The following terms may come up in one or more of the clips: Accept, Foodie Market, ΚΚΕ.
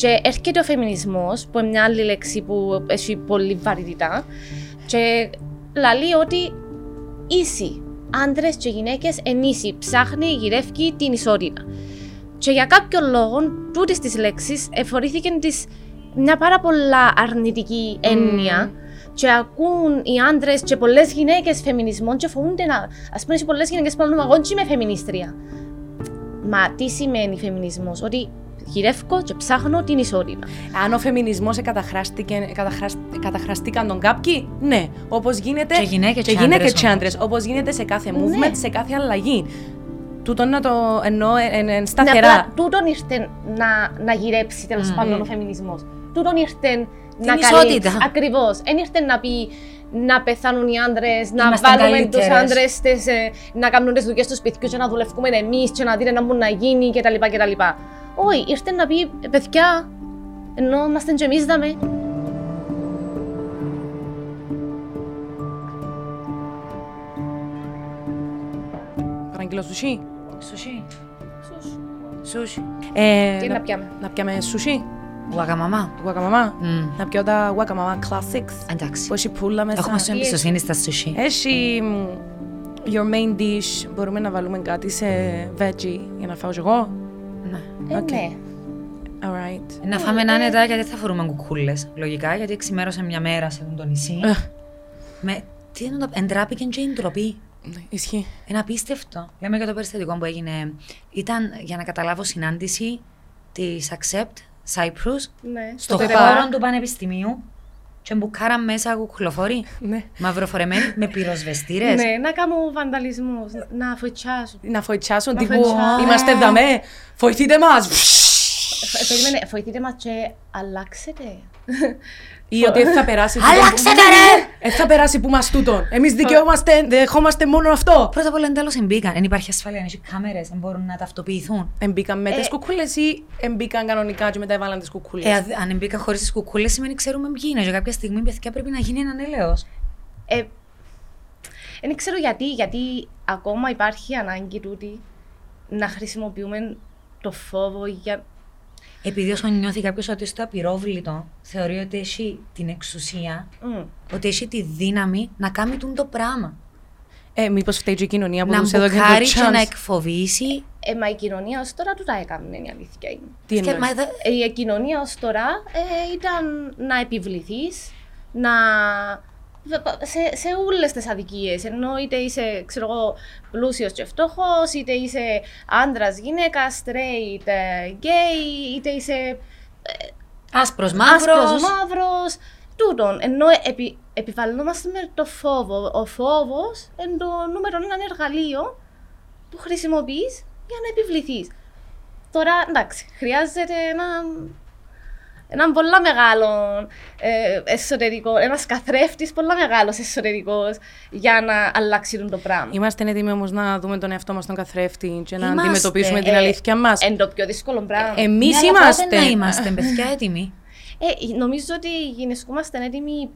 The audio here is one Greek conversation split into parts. Και έρχεται ο φεμινισμός, που είναι μια άλλη λέξη που έχει πολύ βαρύτητα, και λέει ότι ίσοι, άντρες και γυναίκες εν ίσοι, ψάχνει, γυρεύει την ισότητα. Και για κάποιον λόγο, τούτης της λέξης εφορήθηκε μια πάρα πολλά αρνητική έννοια. Και ακούν οι άντρες και πολλές γυναίκες φεμινισμών και φοβούνται να. Ας πούμε, σε πολλές γυναίκες που λένε εγώ είμαι φεμινίστρια. Μα τι σημαίνει φεμινισμός? Ότι γυρεύω και ψάχνω την ισότητα. Αν ο φεμινισμός καταχραστήκαν τον κάποιοι, ναι. Όπως γίνεται. Και γυναίκες και άντρες. Όπως γίνεται σε κάθε movement, ναι, σε κάθε αλλαγή. Τούτον να το εννοώ σταθερά. Ναι, τούτον ήρθε να γυρέψει τέλος πάντων ο φεμινισμός. Τούτον ήρθε. Να ισότητα. Ακριβώς. Εν ήρθε να πει να πεθάνουν οι άντρες, να βάλουμε τους άντρες να κάνουν τις δουλειές του σπιτιού και να δουλεύουμε εμείς και να δείτε να μπορούν να γίνει κτλ. Όχι, ήρθε να πει παιδιά, ενώ είμαστε και εμείς δαμε. Παραγγείλω σουσί. Σουσί. Τι να πιάμε? Να πιάμε σουσί. Γουακαμαμά. Να πιω τα γουακαμαμά classics. Εντάξει. Πόση πουλα μέσα. Έχουμε σου εμπιστοσύνη στα sushi. Έχει your main dish. Μπορούμε να βάλουμε κάτι σε veggie για να φάω εγώ. Ναι. Okay. Alright. Να φάμε άνετα γιατί δεν θα φορούμε κουκούλες. Λογικά γιατί ξημέρωσε μια μέρα σε το νησί. Με τι είναι το εντράπηκε και η ντροπή. Ισχύει. Είναι απίστευτο. Λέμε για το περιστατικό που έγινε. Ήταν για να καταλάβω συνάντηση της Accept. Cyprus, ναι, στο χώρο του Πανεπιστημίου και μπουκάρα μέσα κουκουλοφόροι, ναι, μαυροφορεμένοι με πυροσβεστήρες. Ναι, να κάνουν βανταλισμούς, να φοητσάσουν. Να φοητσάσουν, τύπου είμαστε δαμέ, φοηθείτε μας! Περίμενε, φοηθείτε μας και αλλάξετε. Ή ότι θα περάσει. Αλλάξετε ρε! Θα περάσει που μας τούτον. Εμείς δικαιούμαστε, δεχόμαστε μόνο αυτό. Πρώτα απ' όλα εν τέλος εμπήκαν. Εν υπάρχει ασφάλεια, έχει κάμερες, δεν μπορούν να ταυτοποιηθούν. Εμπήκαν με τις κουκούλες ή εμπήκαν κανονικά και μετά έβαλαν τις κουκούλες? Αν εμπήκαν χωρίς τις κουκούλες σημαίνει ξέρουμε ποιοι είναι. Για κάποια στιγμή παιδιά πρέπει να γίνει έναν έλεος. Δεν ξέρω γιατί ακόμα υπάρχει ανάγκη τούτη να χρησιμοποιούμε το φόβο για. Επειδή όσο νιώθει κάποιος ότι στο απειρόβλητο θεωρεί ότι έχει την εξουσία, ότι έχει τη δύναμη να κάνει το πράγμα. Μήπως φταίει η κοινωνία που τους έδωσε το chance. Να μπουκάρει και να εκφοβήσει. Μα η κοινωνία ως τώρα του τα έκαμε, είναι η αλήθεια. Τι εννοείς? Η κοινωνία ως τώρα ήταν να επιβληθείς, να. Σε όλες τις αδικίες, ενώ είτε είσαι πλούσιος και φτωχός, είτε είσαι άντρας, γυναίκα, straight, gay, είτε είσαι άσπρος μαύρος, τούτον. Ενώ επιβαλλόμαστε με το φόβο. Ο φόβος είναι το νούμερο ένα εργαλείο που χρησιμοποιείς για να επιβληθείς. Τώρα, εντάξει, χρειάζεται έναν πολλά μεγάλο εσωτερικό, ένας καθρέφτης πολλά μεγάλος εσωτερικός για να αλλάξει το πράγμα. Είμαστε έτοιμοι όμως να δούμε τον εαυτό μας τον καθρέφτη και να αντιμετωπίσουμε την αλήθεια μας. Είναι το πιο δύσκολο πράγμα. Εμείς είμαστε. Παιδιά έτοιμοι. Νομίζω ότι γυναισκούμαστε έτοιμοι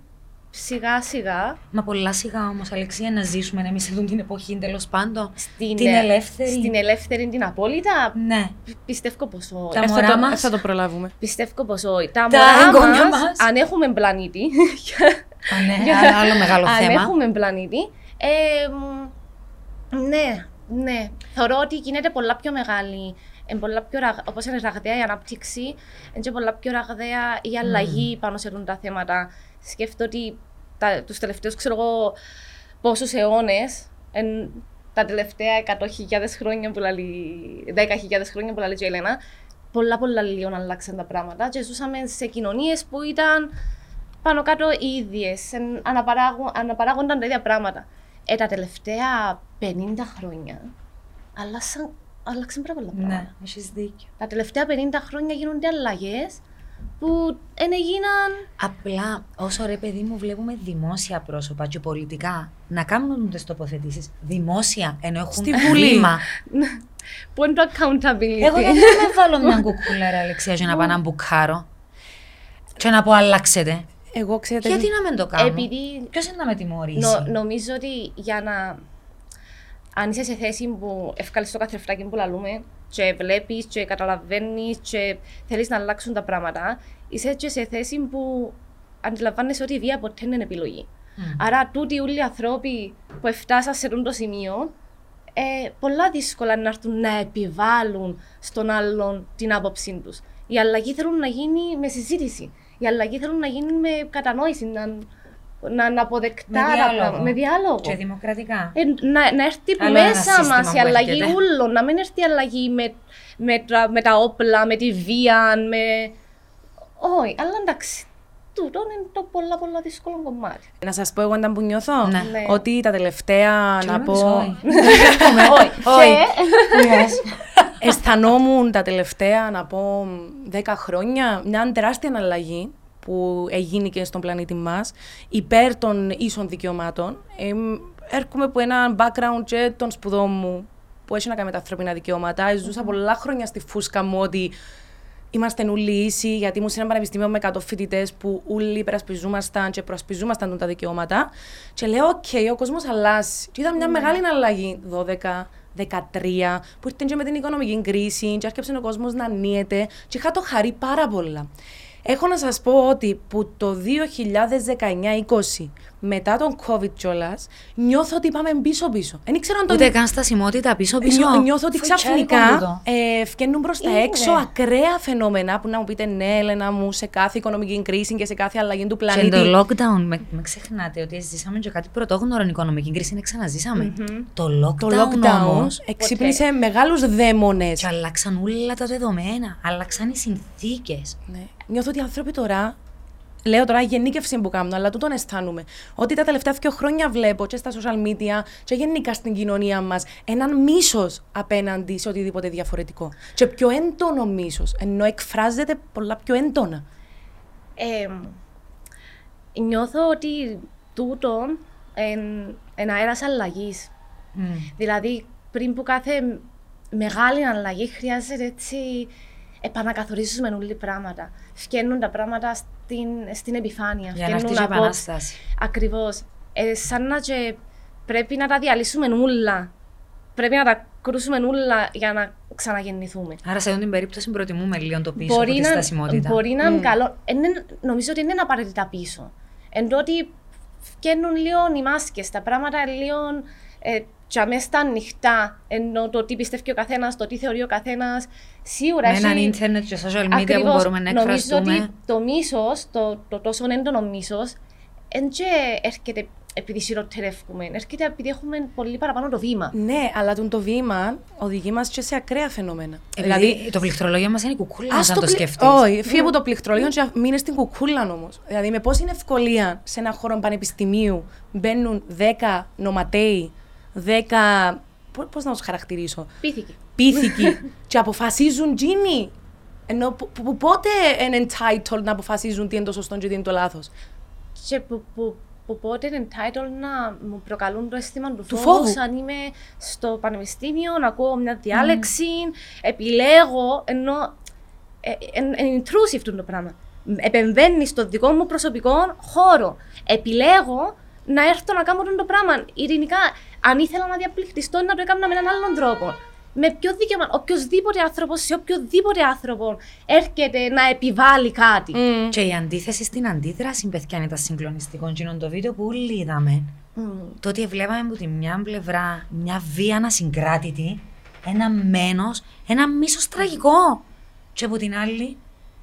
σιγά σιγά. Μα πολλά σιγά όμως, Αλεξία, να ζήσουμε εμείς εδώ την εποχή τέλος πάντων. Την ελεύθερη. Στην ελεύθερη, την απόλυτα. Ναι. Πιστεύω πως όχι. Τα μωρά μας. Θα το προλάβουμε. Πιστεύω πως όχι. Τα μωρά μας, αν έχουμε πλανήτη. Ναι, άλλο μεγάλο θέμα. Αν έχουμε πλανήτη. Ναι. Θεωρώ ότι γίνεται πολλά πιο μεγάλη. Όπως είναι ραγδαία η ανάπτυξη, είναι πολλά πιο ραγδαία η αλλαγή πάνω σε αυτά τα θέματα. Σκέφτομαι ότι τους τελευταίους πόσους αιώνες, τα τελευταία 100.000 χρόνια που λέει, 10.000 χρόνια που λέει η Ελένα, πολλά λίγο αλλάξαν τα πράγματα και ζούσαμε σε κοινωνίες που ήταν πάνω κάτω οι ίδιες, αναπαράγονταν τα ίδια πράγματα. Τα τελευταία 50 χρόνια άλλαξαν πάρα πολλά πράγματα. Ναι, έχεις δίκιο. Τα τελευταία 50 χρόνια γίνονται αλλαγές που έγιναν. Απλά όσο ρε παιδί μου βλέπουμε δημόσια πρόσωπα και πολιτικά να κάνουν τις τοποθετήσεις δημόσια ενώ έχουν στη βουλήμα. Που είναι το accountability. Εγώ δεν θέλω να βάλω μια κουκούλα ρε Αλεξία για να πάω να μπουκάρω και να πω αλλάξετε. Εγώ ξέρετε. Γιατί να μην το κάνω? Ποιος είναι να με τιμωρήσει? Νομίζω ότι αν είσαι σε θέση που ευκάλεις το καθρεφτάκι που λαλούμε και βλέπεις και καταλαβαίνεις και θέλεις να αλλάξουν τα πράγματα, είσαι έτσι σε θέση που αντιλαμβάνεσαι ότι η βία ποτέ δεν είναι επιλογή. Άρα, τούτοι όλοι οι άνθρωποι που φτάσαν σε αυτό το σημείο, πολλά δύσκολα να έρθουν να επιβάλλουν στον άλλον την άποψή τους. Η αλλαγή θέλουν να γίνει με συζήτηση. Η αλλαγή θέλουν να γίνει με κατανόηση, να αποδεκτά, με διάλογο. Και δημοκρατικά. Να έρθει μέσα μας η αλλαγή ούλων, να μην έρθει η αλλαγή με τα όπλα, με τη βία, με. Όχι, αλλά εντάξει. Τούτο είναι το πολλά δύσκολο κομμάτι. Να σας πω εγώ όταν που νιώθω, ότι τα τελευταία να πω. Όχι. Αισθανόμουν τα τελευταία, να πω, 10 χρόνια μια τεράστια αναλλαγή που έγινε και στον πλανήτη μας υπέρ των ίσων δικαιωμάτων. Έρχομαι από ένα background και των σπουδών μου που έχει να κάνει με τα ανθρώπινα δικαιώματα. Ζούσα πολλά χρόνια στη φούσκα μου ότι είμαστε όλοι ίσοι, γιατί ήμουν σε ένα πανεπιστήμιο με 100 φοιτητές που όλοι υπερασπιζούμασταν και προασπιζούμασταν τα δικαιώματα. Και λέω: OK, ο κόσμος αλλάζει. Και είδα μια μεγάλη αλλαγή 12. 13, που ήρθε και με την οικονομική κρίση και άρχισε ο κόσμος να ανίεται και είχα το χαρεί πάρα πολλά. Έχω να σας πω ότι που το 2019-20, μετά τον COVID κιόλας, νιώθω ότι πάμε πίσω-πίσω. Δεν ήξερα αν το. Ούτε καν στασιμότητα πίσω-πίσω. Νιώθω ότι ξαφνικά φκαίνουν προς τα έξω ακραία φαινόμενα που να μου πείτε ναι, Έλενα μου, σε κάθε οικονομική κρίση και σε κάθε αλλαγή του πλανήτη. Και το lockdown, με ξεχνάτε ότι ζήσαμε και κάτι πρωτόγνωρο οικονομική κρίση, είναι ξαναζήσαμε. Mm-hmm. Το lockdown όμως εξύπνησε μεγάλους δαίμονες. Και αλλάξαν όλα τα δεδομένα, αλλάξαν οι συνθήκες. Ναι. Νιώθω ότι οι άνθρωποι τώρα. Λέω τώρα γενίκευση που κάνω, αλλά τούτον αισθάνομαι. Ότι τα τελευταία 2 χρόνια βλέπω και στα social media και γενικά στην κοινωνία μας έναν μίσος απέναντι σε οτιδήποτε διαφορετικό. Και πιο έντονο μίσος, ενώ εκφράζεται πολλά πιο έντονα. Νιώθω ότι τούτο είναι αέρας αλλαγής. Δηλαδή, πριν που κάθε μεγάλη αλλαγή χρειάζεται έτσι. Επανακαθορίζουμε όλοι πράγματα. Φκαίνουν τα πράγματα στην επιφάνεια. Για να έρθει η επανάσταση. Ακριβώς. Σαν να και πρέπει να τα διαλύσουμε όλα. Πρέπει να τα κρούσουμε όλα για να ξαναγεννηθούμε. Άρα, σε αυτή την περίπτωση, προτιμούμε λίγο το πίσω από τη στασιμότητα. Μπορεί να είναι καλό. Νομίζω ότι είναι απαραίτητα πίσω. Εν τότε φκαίνουν λίγο οι μάσκες, τα πράγματα λίγο. Αμέσως τα ανοιχτά, ενώ το τι πιστεύει ο καθένας, το τι θεωρεί ο καθένας, σίγουρα έχει. Με έναν ίντερνετ και social media ακριβώς, που μπορούμε να εκφραστούμε. Νομίζω ότι το μίσος, το τόσο έντονο μίσος, δεν έρχεται επειδή σιροτρεύουμε, έρχεται επειδή έχουμε πολύ παραπάνω το βήμα. Ναι, αλλά το βήμα οδηγεί μας και σε ακραία φαινόμενα. Δηλαδή το πληκτρολόγιο μας είναι η κουκούλα, να το σκεφτείς. Όχι, φύγε από το πληκτρολόγιο και μείνε στην κουκούλα όμως. Δηλαδή με πόση ευκολία σε ένα χώρο πανεπιστημίου μπαίνουν 10 νοματέοι. 10. Πώς να τους χαρακτηρίσω. Πίθηκοι. Και αποφασίζουν τζίνι. Ενώ που πότε είναι entitled να αποφασίζουν τι είναι το σωστό και τι είναι το λάθος. Και που πότε είναι entitled να μου προκαλούν το αίσθημα του φόβου. Αν είμαι στο πανεπιστήμιο, να ακούω μια διάλεξη, επιλέγω. Ενώ. Είναι intrusive αυτό το πράγμα. Επεμβαίνει στο δικό μου προσωπικό χώρο. Επιλέγω να έρθω να κάνω το πράγμα. Ειρηνικά, αν ήθελα να διαπληκτιστώ, να το έκανα με έναν άλλον τρόπο. Με ποιο δικαίωμα, οποιοδήποτε άνθρωπο, σε οποιοδήποτε άνθρωπο έρχεται να επιβάλλει κάτι. Και η αντίθεση στην αντίδραση, παιδιά, είναι τα συγκλονιστικό. Είναι το βίντεο που όλοι είδαμε. Το ότι βλέπαμε από τη μια πλευρά μια βία ανασυγκράτητη, ένα μένος, ένα μίσος τραγικό. Και από την άλλη,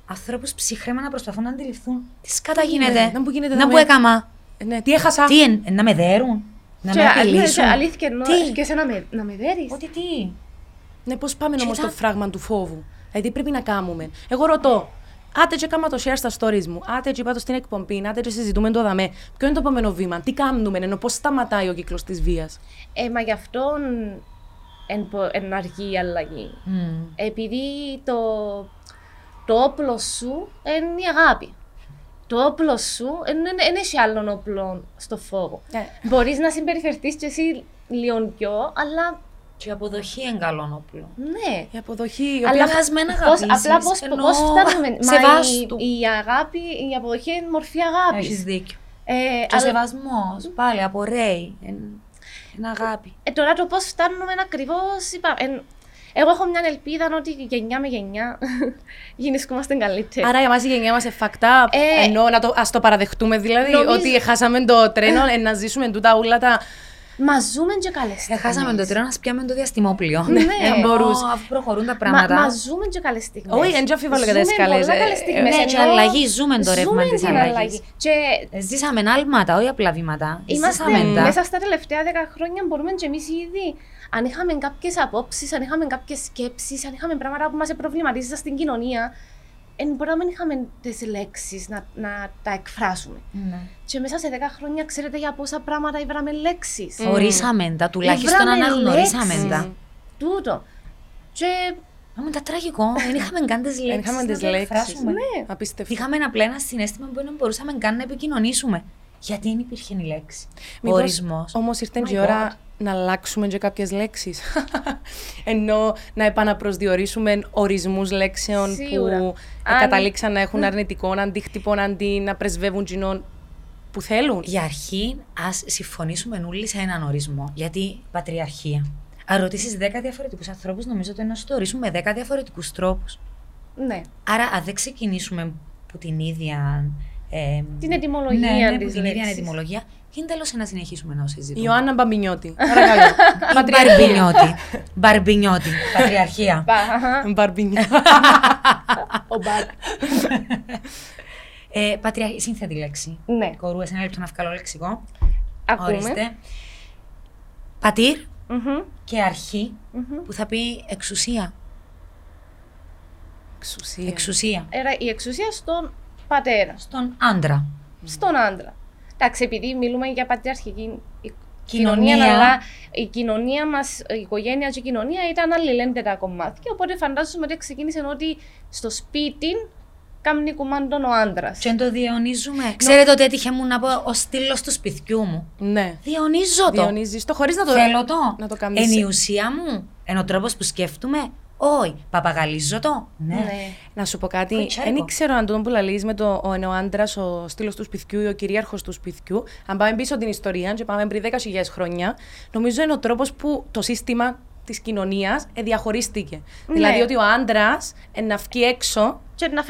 ανθρώπους ψυχρέμα να προσπαθούν να αντιληφθούν τι σκάτα γίνεται, να που έκαμα. Ναι, τι έχασα. Να με δέρουν, να με απειλήσουν. Αλήθεια έρχεσαι να με δέρεις. Ότι τι. Ναι, πώς πάμε όμως στο φράγμα του φόβου. Δηλαδή πρέπει να κάνουμε. Εγώ ρωτώ, άτε και κάμα το share στα stories μου, άτε και είπα το στην εκπομπή, άτε και συζητούμε το δαμέ. Ποιο είναι το επόμενο βήμα, τι κάνουμε, ενώ πώς σταματάει ο κύκλος της βίας. Μα γι' αυτόν εν αργεί η αλλαγή. Επειδή το όπλο σου είναι η αγάπη. Το όπλο σου δεν έχει άλλον όπλο στο φόβο. Μπορείς να συμπεριφερθείς κι εσύ λίγο πιο, αλλά. Και η αποδοχή είναι καλόν όπλο. Ναι. Η αποδοχή. Αλλά χασμένα αγαπήσεις. Απλά πώς φτάνουμε. Μα η αγάπη, η αποδοχή είναι μορφή αγάπης. Έχεις δίκιο. Και ο σεβασμός πάλι απορρέει. Είναι αγάπη. Τώρα το πώς φτάνουμε ακριβώς. Εγώ έχω μια ελπίδα ότι γενιά με γενιά γινισκόμαστε καλύτεροι. Άρα για μας η γενιά μας εφακτά, ενώ να το, ας το παραδεχτούμε δηλαδή, νομίζω... ότι χάσαμε το τρένο, να ζήσουμε τούτα όλα τα... Μα ζούμε και καλές στιγμές. Χάσαμε το τρένο, ας πιάμε το διαστημόπλιο. Ναι, αφού προχωρούν τα πράγματα. Μα ζούμε και καλές στιγμές. Όχι, δεν και αφιβάλλω για τις καλές. Στην αλλαγή ζούμε το ρεύμα της αλλαγής. Ζήσαμε άλματα, όχι απλά βήματα. Είμαστε μέσα στα τελευταία 10 χρόνια, μπορούμε και εμείς ήδη. Αν είχαμε κάποιες απόψεις, αν είχαμε κάποιες σκέψεις, αν είχαμε πράγματα που μας προβληματίζαν στην κοινωνία, μπορεί να μην είχαμε τις λέξεις να τα εκφράσουμε. Ναι. Και μέσα σε 10 χρόνια, ξέρετε για πόσα πράγματα ήβραμε λέξεις. Ορίσαμε τα, τουλάχιστον αναγνωρίσαμε τα. Τούτο. Και... Άμα τα τραγικό, δεν είχαμε καν τις λέξεις να τα εκφράσουμε. Ναι. Είχαμε απλά ένα συναίσθημα που δεν μπορούσαμε καν να επικοινωνήσουμε. Γιατί δεν υπήρχε η λέξη. Ορισμός. Όμως ήρθε η ώρα να αλλάξουμε και κάποιες λέξεις. Ενώ να επαναπροσδιορίσουμε ορισμούς λέξεων σίγουρα. Που καταλήξαν να έχουν αρνητικό αντίκτυπο αντί να πρεσβεύουν κοινών που θέλουν. Για αρχή, ας συμφωνήσουμε όλοι σε έναν ορισμό. Γιατί πατριαρχία. Αν ρωτήσεις 10 διαφορετικούς ανθρώπους, νομίζω ότι να σου το ορίσουμε με 10 διαφορετικούς τρόπους. Ναι. Άρα, αν δεν ξεκινήσουμε από την ίδια. Την ετυμολογία. Ναι, την ίδια ετυμολογία. Και είναι τέλος να συνεχίσουμε να συζητούμε. Ιωάννα Μπαμπινιώτη. Παρακαλώ. Μπαρμπινιώτη. Μπαρμπινιώτη. Πατριαρχία. Μπαρμπινιώτη. Ο Μπαρ. Πατριαρχία. Σύνθετη λέξη. Ναι. Κορούες, ένα λεπτό να βγάλω λεξικό. Ορίστε. Πατήρ και αρχή που θα πει εξουσία. Εξουσία. Η εξουσία στον πατέρα. Στον άντρα. Στον άντρα. Εντάξει, επειδή μιλούμε για πατριαρχική κοινωνία, αλλά η κοινωνία μας, η οικογένεια και η κοινωνία ήταν αλληλένδετα κομμάτια. Οπότε φαντάζομαι ότι ξεκίνησε ότι στο σπίτι κάνει κουμάντον ο άντρας. Και το διαιωνίζουμε. Ξέρετε ότι έτυχε μου να πω ο στήλος του σπιτιού μου. Ναι. Διαιωνίζω το. Διαιωνίζεις το χωρίς να το θέλω το. Εν η ουσία μου, εν ο τρόπος που σκέφτομαι. Όχι, παπαγαλίζω το. Ναι. Να σου πω κάτι. Δεν ξέρω αν τον πουλαλείς με το ο άντρας, ο στήλος του σπιτιού ή ο κυρίαρχος του σπιτιού. Αν πάμε πίσω την ιστορία, και πάμε πριν 10.000 χρόνια, νομίζω είναι ο τρόπος που το σύστημα της κοινωνίας διαχωρίστηκε. Ναι. Δηλαδή ότι ο άντρας να βγει έξω,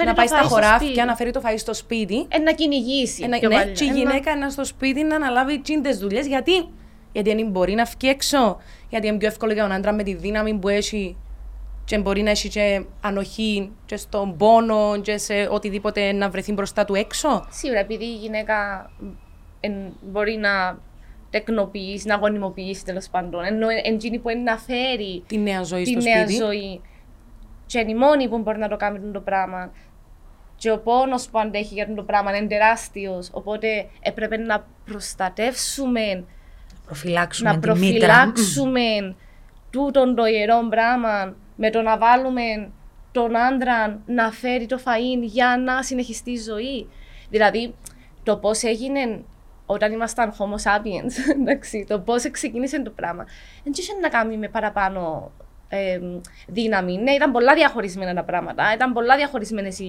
να πάει στα χωράφια, να φέρει το φαΐ στο σπίτι. Να κυνηγήσει. Ναι, και η γυναίκα να στο σπίτι να αναλάβει τσίντες δουλειές. Γιατί δεν μπορεί να βγει έξω, γιατί είναι πιο εύκολο για τον άντρα με τη δύναμη που έχει. Και μπορεί να έχει και ανοχή και στον πόνο και σε οτιδήποτε να βρεθεί μπροστά του έξω. Σίγουρα, επειδή η γυναίκα μπορεί να τεκνοποιήσει, να γονιμοποιήσει τέλος πάντων. Ενώ εντζήνη που είναι να φέρει τη νέα ζωή στο σπίτι. Ζωή. Και είναι η μόνη που μπορεί να το κάνει το πράγμα. Και ο πόνος που αντέχει για το πράγμα είναι τεράστιος. Οπότε έπρεπε να προστατεύσουμε, να προφυλάξουμε τούτον το ιερό πράγμα. Με το να βάλουμε τον άντρα να φέρει το φαΐν για να συνεχιστεί η ζωή. Δηλαδή, το πώς έγινε όταν ήμασταν Homo sapiens, εντάξει, το πώς ξεκίνησε το πράγμα. Δεν είχε να κάνει με παραπάνω δύναμη. Ναι, ήταν πολλά διαχωρισμένα τα πράγματα, ήταν πολλά διαχωρισμένες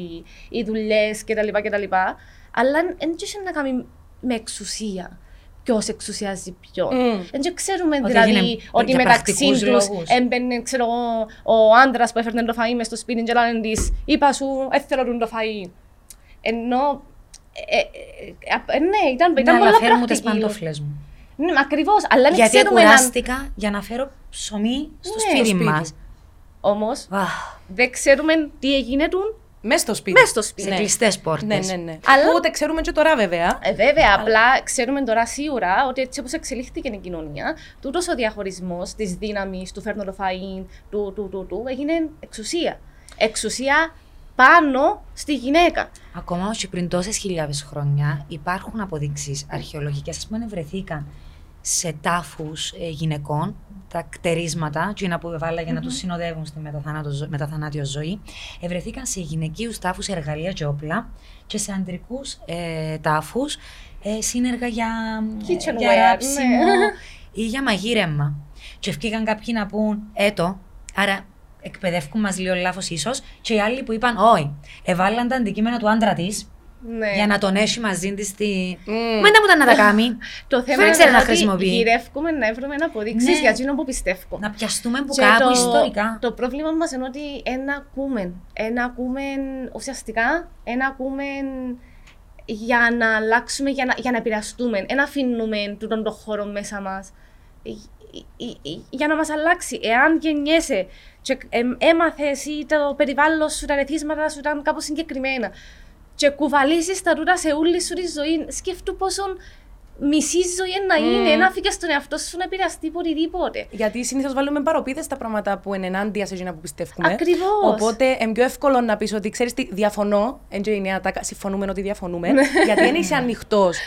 οι δουλειές κτλ. Αλλά δεν είχε να κάνει με εξουσία. Ποιος εξουσιάζει ποιον. Δεν ξέρουμε δηλαδή ότι μεταξύ τους έμπαινε ο άντρας που έφερνε το φαΐ μες στο σπίτι και λένε της «Είπα σου, έθελον το φαΐ». Ενώ, ναι, ήταν πολλά πρακτική. Ναι, αλλά φέρνουν τις παντόφλες μου. Ναι, ακριβώς, αλλά δεν ξέρουμε... Γιατί κουράστηκα για να φέρω ψωμί στο σπίτι μας. Όμως, δεν ξέρουμε τι έγινε του. Μες στο σπίτι. Σε κλειστές πόρτες. Ναι. Αλλά... Ούτε ξέρουμε και τώρα βέβαια. Βέβαια, απλά ξέρουμε τώρα σίγουρα ότι έτσι όπως εξελίχθηκε η κοινωνία, τούτος ο διαχωρισμός της δύναμης, του φέρνω το φαΐν, του, έγινε εξουσία. Εξουσία πάνω στη γυναίκα. Ακόμα όσο πριν τόσες χιλιάδες χρόνια υπάρχουν αποδείξεις αρχαιολογικές. Ας πούμε, βρεθήκαν σε τάφους γυναικών τα κτερίσματα, εκείνα που έβαλα για να τους συνοδεύουν στη μεταθανάτιο ζωή, ευρεθήκαν σε γυναικείους τάφους εργαλεία και όπλα και σε αντρικούς τάφους σύνεργα για ράψιμο ή για μαγείρεμα. Και ευκήκαν κάποιοι να πούν «έτο», άρα εκπαιδεύκουν μας λίγο λάθος ίσως, και οι άλλοι που είπαν «όχι», εβάλλαν τα αντικείμενα του άντρα της Ναι. Για να τον έχει μαζί της τη. Μα δεν μπορεί να τα κάνει. Το θέμα δεν ξέρει να χρησιμοποιεί. Γυρεύουμε να βρούμε αποδείξεις για εκείνο που πιστεύω. Να πιαστούμε που κάπου ιστορικά. Το πρόβλημα μας είναι ότι ένα ακούμε ουσιαστικά, ένα ακούμε για να αλλάξουμε, για να επηρεαστούμε. Ένα αφήνουμε τον χώρο μέσα μας. Για να μας αλλάξει. Εάν γεννιέσαι, έμαθες ή το περιβάλλον σου, τα ρεθίσματα σου ήταν κάπως συγκεκριμένα. Και κουβαλήσεις τα ρούτα σε όλη σου τη ζωή. Σκέφτου πόσο μισή ζωή να είναι, να φύγεις στον εαυτό σου να επηρεαστεί από οτιδήποτε. Γιατί συνήθως βάλουμε παροπίδες τα πράγματα που είναι ενάντια σε εκείνα που πιστεύουμε. Ακριβώς. Οπότε είναι πιο εύκολο να πεις ότι ξέρεις τι, διαφωνώ. Συμφωνούμε ότι διαφωνούμε. Γιατί δεν είσαι ανοιχτός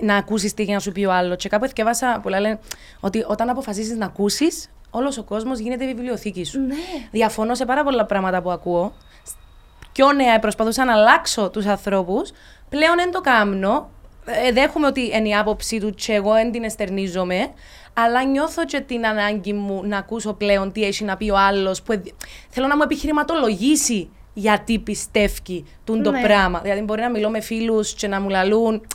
να ακούσεις τι για να σου πει ο άλλος. Και κάπου εθιεβάσα πολλά λένε ότι όταν αποφασίζεις να ακούσεις, όλος ο κόσμος γίνεται η βιβλιοθήκη σου. Ναι. Διαφωνώ σε πάρα πολλά πράγματα που ακούω. Πιο νέα προσπαθούσα να αλλάξω τους ανθρώπους, πλέον δεν το κάνω. Δέχομαι ότι είναι η άποψή του και εγώ δεν την εστερνίζομαι, αλλά νιώθω και την ανάγκη μου να ακούσω πλέον τι έχει να πει ο άλλος. Θέλω να μου επιχειρηματολογήσει γιατί πιστεύει το πράγμα. Δηλαδή, μπορεί να μιλώ με φίλους και να μου λαλούν.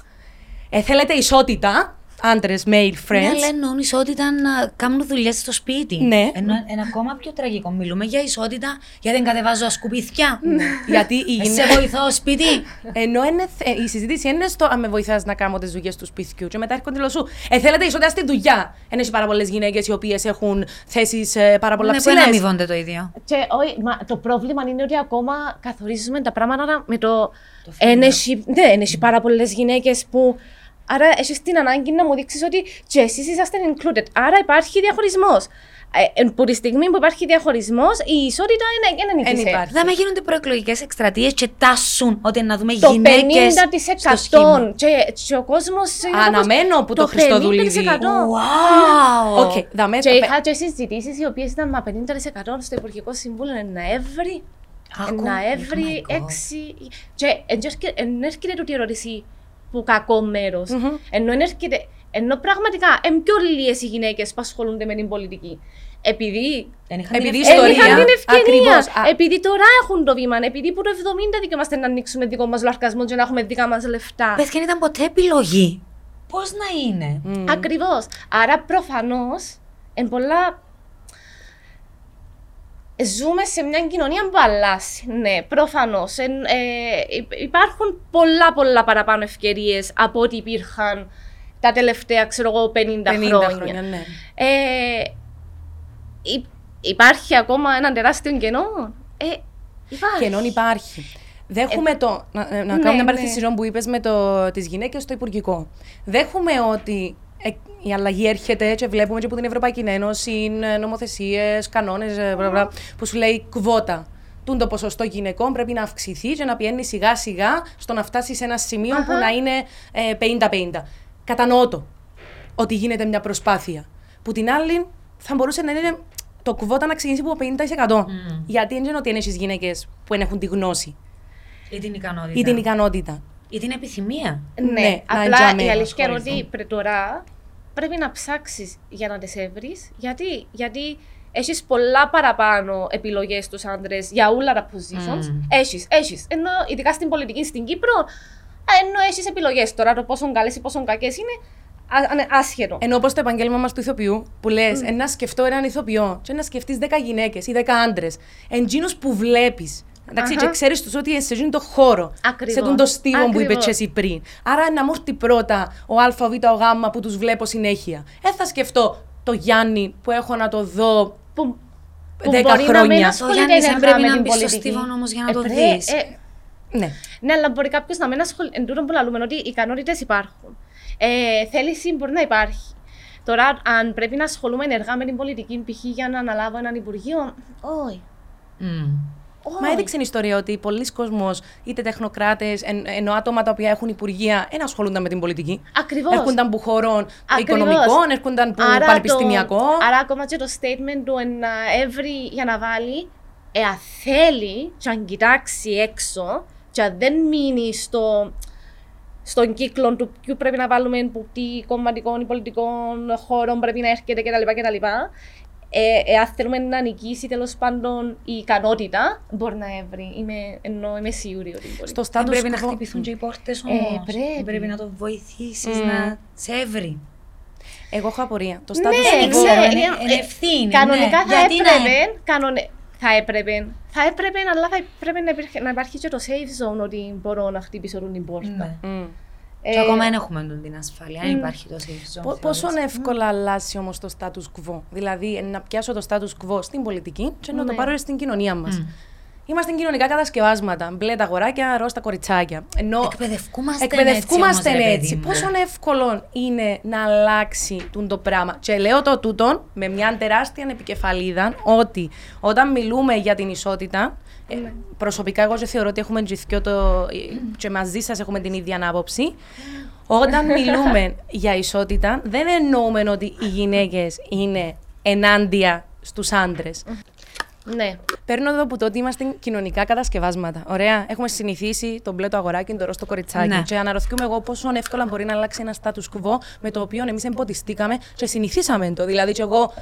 Θέλετε ισότητα, άντρες, male friends. Ναι, αλλά εννοούν ισότητα να κάνουν δουλειές στο σπίτι. Ναι. Είναι ακόμα πιο τραγικό. Μιλούμε για ισότητα, γιατί δεν κατεβάζω σκουπιθιά. Γιατί η γυναίκα. Σε βοηθώ σπίτι. Ενώ η συζήτηση είναι στο αν με βοηθάς να κάνω τις δουλειές του σπιτιού. Και μετά έρχονται λοσού. Θέλετε ισότητα στη δουλειά. Έχει πάρα πολλές γυναίκες οι οποίες έχουν θέσεις πάρα πολλά ψηλές. Δεν αμοιβώνται το ίδιο. Το πρόβλημα είναι ότι ακόμα καθορίζουμε τα πράγματα με το. Έχει πάρα πολλές γυναίκες που. Άρα, έχεις την ανάγκη να μου δείξεις ότι και εσείς είσαστε included. Άρα, υπάρχει διαχωρισμός. Από τη στιγμή που υπάρχει διαχωρισμός, η ισότητα δεν υπάρχει. Δεν γίνονται προεκλογικές εκστρατείες και τάσουν ότι να δούμε γυναίκες. Το 50% και ο κόσμος. Αναμένω που το Χριστοδουλίδι. Wow! Okay, και είχα και συζητήσεις οι οποίες ήταν μα 50% στο Υπουργικό Συμβούλιο. Ένα εύρη. Ένα εύρη 6. Και ενέρχεται τούτη η ερώτηση. Που κακό μέρος. Mm-hmm. Ενώ πραγματικά είναι πιο λίγες οι γυναίκες που ασχολούνται με την πολιτική. Επειδή είχαν την ευκαιρία. Επειδή τώρα έχουν το βήμα. Επειδή που το 70 δικαιούμαστε να ανοίξουμε δικό μας λοαρκασμό και να έχουμε δικά μας λεφτά. Πες και δεν ήταν ποτέ επιλογή. Πώς να είναι. Ακριβώς. Άρα προφανώς ζούμε σε μια κοινωνία που αλλάζει, ναι, προφανώς. Υπάρχουν πολλά παραπάνω ευκαιρίες από ό,τι υπήρχαν τα τελευταία, 50 χρόνια. Ναι. Υπάρχει ακόμα ένα τεράστιο κενό. Κενό υπάρχει. Δέχουμε το. Να κάνω μια παρένθεση που είπες με τις γυναίκες στο Υπουργικό. Δέχουμε ότι. Η αλλαγή έρχεται και βλέπουμε και από την Ευρωπαϊκή Ένωση νομοθεσίες, κανόνες, που σου λέει κουβότα. Τούν το ποσοστό γυναικών πρέπει να αυξηθεί και να πηγαίνει σιγά σιγά στο να φτάσει σε ένα σημείο που να είναι 50-50. Κατανοώ το ότι γίνεται μια προσπάθεια. Που την άλλη θα μπορούσε να είναι το κουβότα να ξεκινήσει από 50%. Γιατί δεν είναι ότι έχεις γυναίκες που έχουν τη γνώση ή την ικανότητα. Ή την επιθυμία. Ναι, απλά η αλήθεια είναι ότι τώρα πρέπει να ψάξεις για να τις έβρεις. Γιατί έχεις πολλά παραπάνω επιλογές στους άντρες για όλα τα positions. Έχεις. Ενώ ειδικά στην πολιτική στην Κύπρο, ενώ έχεις επιλογές τώρα, το πόσο καλές ή πόσο κακές είναι, άσχετο. Ενώ όπως το επαγγέλμα μας του ηθοποιού, που λες να σκεφτώ έναν ηθοποιό, και να σκεφτείς 10 γυναίκες ή 10 άντρες, εντζήνους που βλέπεις. Εντάξει, και ξέρεις τους ότι εσύ είναι το χώρο. Ακριβώς. Σε τον στίβο που είπες εσύ πριν. Άρα, να μόρτι πρώτα ο Α, Β, ο Γ που τους βλέπω συνέχεια. Θα σκεφτώ το Γιάννη που έχω να το δω 10 χρόνια. Το Γιάννη δεν πρέπει να μπει στο στίβο όμως για να το δεις. Ναι, αλλά μπορεί κάποιος να μην ασχολείται. Εν τούτο που λαλούμε ότι οι ικανότητες υπάρχουν. Θέληση μπορεί να υπάρχει. Τώρα, αν πρέπει να ασχολούμαι ενεργά με την πολιτική, π.χ. για να αναλάβω έναν υπουργείο, όχι. Μα έδειξε η ιστορία ότι πολλοί κόσμος, είτε τεχνοκράτες, ενώ άτομα τα οποία έχουν υπουργεία, δεν ασχολούνταν με την πολιτική. Ακριβώς. Έρχονταν από χωρών οικονομικών, έρχονταν από πανεπιστημιακό. Άρα, ακόμα και το statement του ένα εύρη για να βάλει, εάν θέλει, και αν κοιτάξει έξω, και αν δεν μείνει στον κύκλο του ποιου πρέπει να βάλουμε, που τι κομματικών ή πολιτικών χώρων πρέπει να έρχεται κτλ. αν θέλουμε να νικήσει τέλος πάντων η ικανότητα, μπορεί να έβρει. Είμαι σίγουρη ότι μπορεί. Στο στάδιο πρέπει να χτυπηθούν και οι πόρτες όμως. Πρέπει να το βοηθήσεις να σε έβρει. Εγώ έχω απορία. Το στάδιο είναι ευθύνη. Κανονικά θα έπρεπε, αλλά θα έπρεπε να υπάρχει και το safe zone ότι μπορώ να χτυπήσω την πόρτα. Και ακόμα δεν έχουμε την ασφάλεια, αν υπάρχει το safe zone. Πόσο εύκολα αλλάζει όμως το status quo. Δηλαδή, να πιάσω το status quo στην πολιτική και να το πάρω στην κοινωνία μας. Είμαστε κοινωνικά κατασκευάσματα. Μπλε τα αγοράκια, ροζ τα κοριτσάκια. Ενώ εκπαιδευκούμαστε έτσι. Πόσο εύκολο είναι να αλλάξει το πράγμα. Και λέω το τούτον με μια τεράστια επικεφαλίδα ότι όταν μιλούμε για την ισότητα. Προσωπικά, εγώ θεωρώ ότι έχουμε και μαζί σας έχουμε την ίδια άποψη. Όταν μιλούμε για ισότητα, δεν εννοούμε ότι οι γυναίκες είναι ενάντια στους άντρες. Ναι. Παίρνω εδώ που τότε είμαστε κοινωνικά κατασκευάσματα. Ωραία. Έχουμε συνηθίσει τον μπλε το αγοράκι, το ροζ το κοριτσάκι. Ναι. Και αναρωτιούμαι εγώ πόσο εύκολα μπορεί να αλλάξει ένα status quo με το οποίο εμείς εμποτιστήκαμε και συνηθίσαμε το. Δηλαδή, και εγώ,